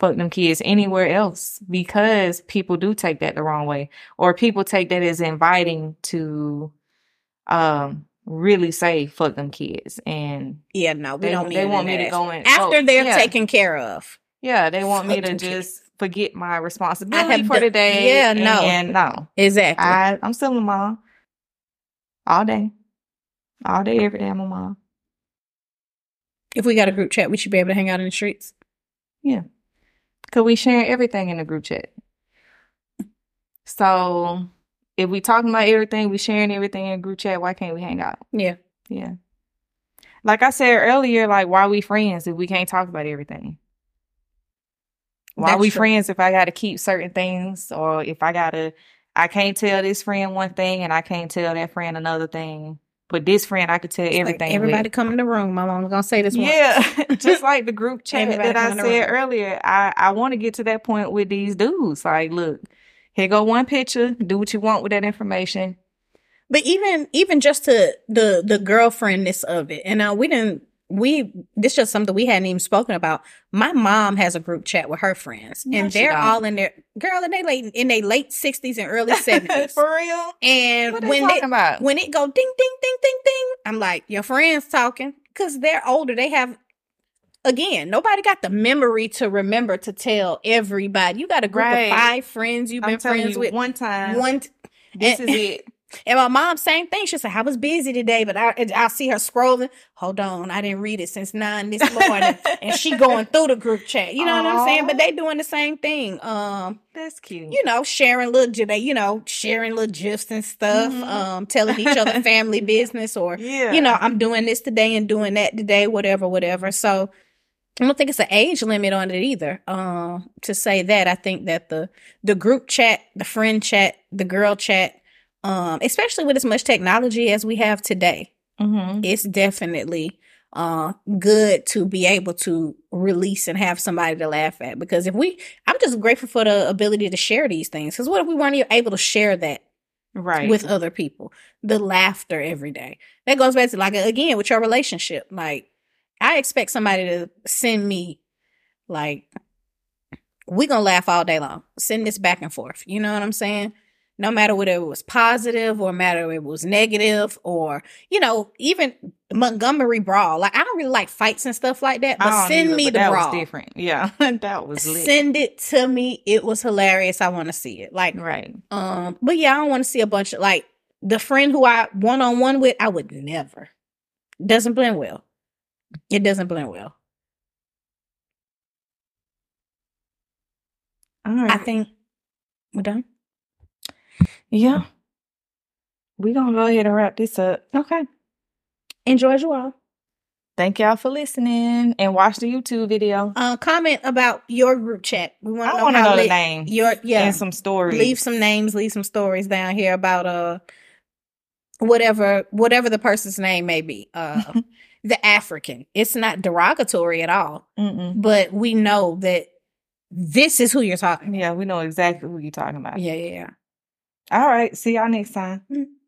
fuck them kids anywhere else because people do take that the wrong way, or people take that as inviting to um really say fuck them kids. And yeah, no, we they don't. They want me to go in after oh, they're yeah. taken care of. Yeah, they want fuck me to just kids. Forget my responsibility for the day. Yeah, and, no, and no, exactly. I, I'm still a mom all day, all day, every day. I'm a mom. If we got a group chat, we should be able to hang out in the streets. Yeah. Because we share everything in the group chat. So if we talking about everything, we sharing everything in the group chat, why can't we hang out? Yeah. Yeah. Like I said earlier, like, why are we friends if we can't talk about everything? Why That's are we true. Friends if I got to keep certain things, or if I got to, I can't tell this friend one thing and I can't tell that friend another thing. But this friend, I could tell it's everything. Like everybody with. Come in the room. My mom's going to say this one. Yeah. Just like the group chat that I said earlier, I, I want to get to that point with these dudes. Like, look, here go one picture. Do what you want with that information. But even even just to the, the girlfriendness of it. And uh, we didn't, we, this is just something we hadn't even spoken about. My mom has a group chat with her friends. No, and they're all in their, girl, and they late, in their late sixties and early seventies. For real? And what when, they, talking about? When it go ding, ding, ding, ding, ding, I'm like, your friend's talking. Because they're older. They have, again, nobody got the memory to remember to tell everybody. You got a group right. of five friends you've been friends you, with. One time. One. T- this and, is it. And my mom, same thing. She said, I was busy today, but I I see her scrolling. Hold on, I didn't read it since nine this morning. And she going through the group chat. You know Aww. What I'm saying? But they doing the same thing. Um, That's cute. You know, sharing little, they, you know, sharing little gifs and stuff, mm-hmm. um, telling each other family business or, yeah. you know, I'm doing this today and doing that today, whatever, whatever. So I don't think it's an age limit on it either. Um, to say that, I think that the the group chat, the friend chat, the girl chat, Um, especially with as much technology as we have today, mm-hmm. it's definitely uh, good to be able to release and have somebody to laugh at. Because if we, I'm just grateful for the ability to share these things. Because what if we weren't even able to share that right. with other people? The laughter every day. That goes back to, like, again, with your relationship. Like, I expect somebody to send me, like, we're going to laugh all day long. Send this back and forth. You know what I'm saying? No matter whether it was positive or matter it was negative or, you know, even Montgomery brawl. Like, I don't really like fights and stuff like that, but send either, me but the that brawl. That was different. Yeah, that was lit. Send it to me. It was hilarious. I want to see it. Like, right. Um, but yeah, I don't want to see a bunch of, like, the friend who I one-on-one with, I would never. Doesn't blend well. It doesn't blend well. All right. I think we're done. Yeah. We're going to go ahead and wrap this up. Okay. Enjoy you all. Thank y'all for listening and watch the YouTube video. Uh, comment about your group chat. We want to know, know li- the names your, yeah. and some stories. Leave some names, leave some stories down here about uh whatever whatever the person's name may be. Uh, the African. It's not derogatory at all. Mm-mm. But we know that this is who you're talking about. Yeah, we know exactly who you're talking about. Yeah, yeah, yeah. All right. See y'all next time. Mm.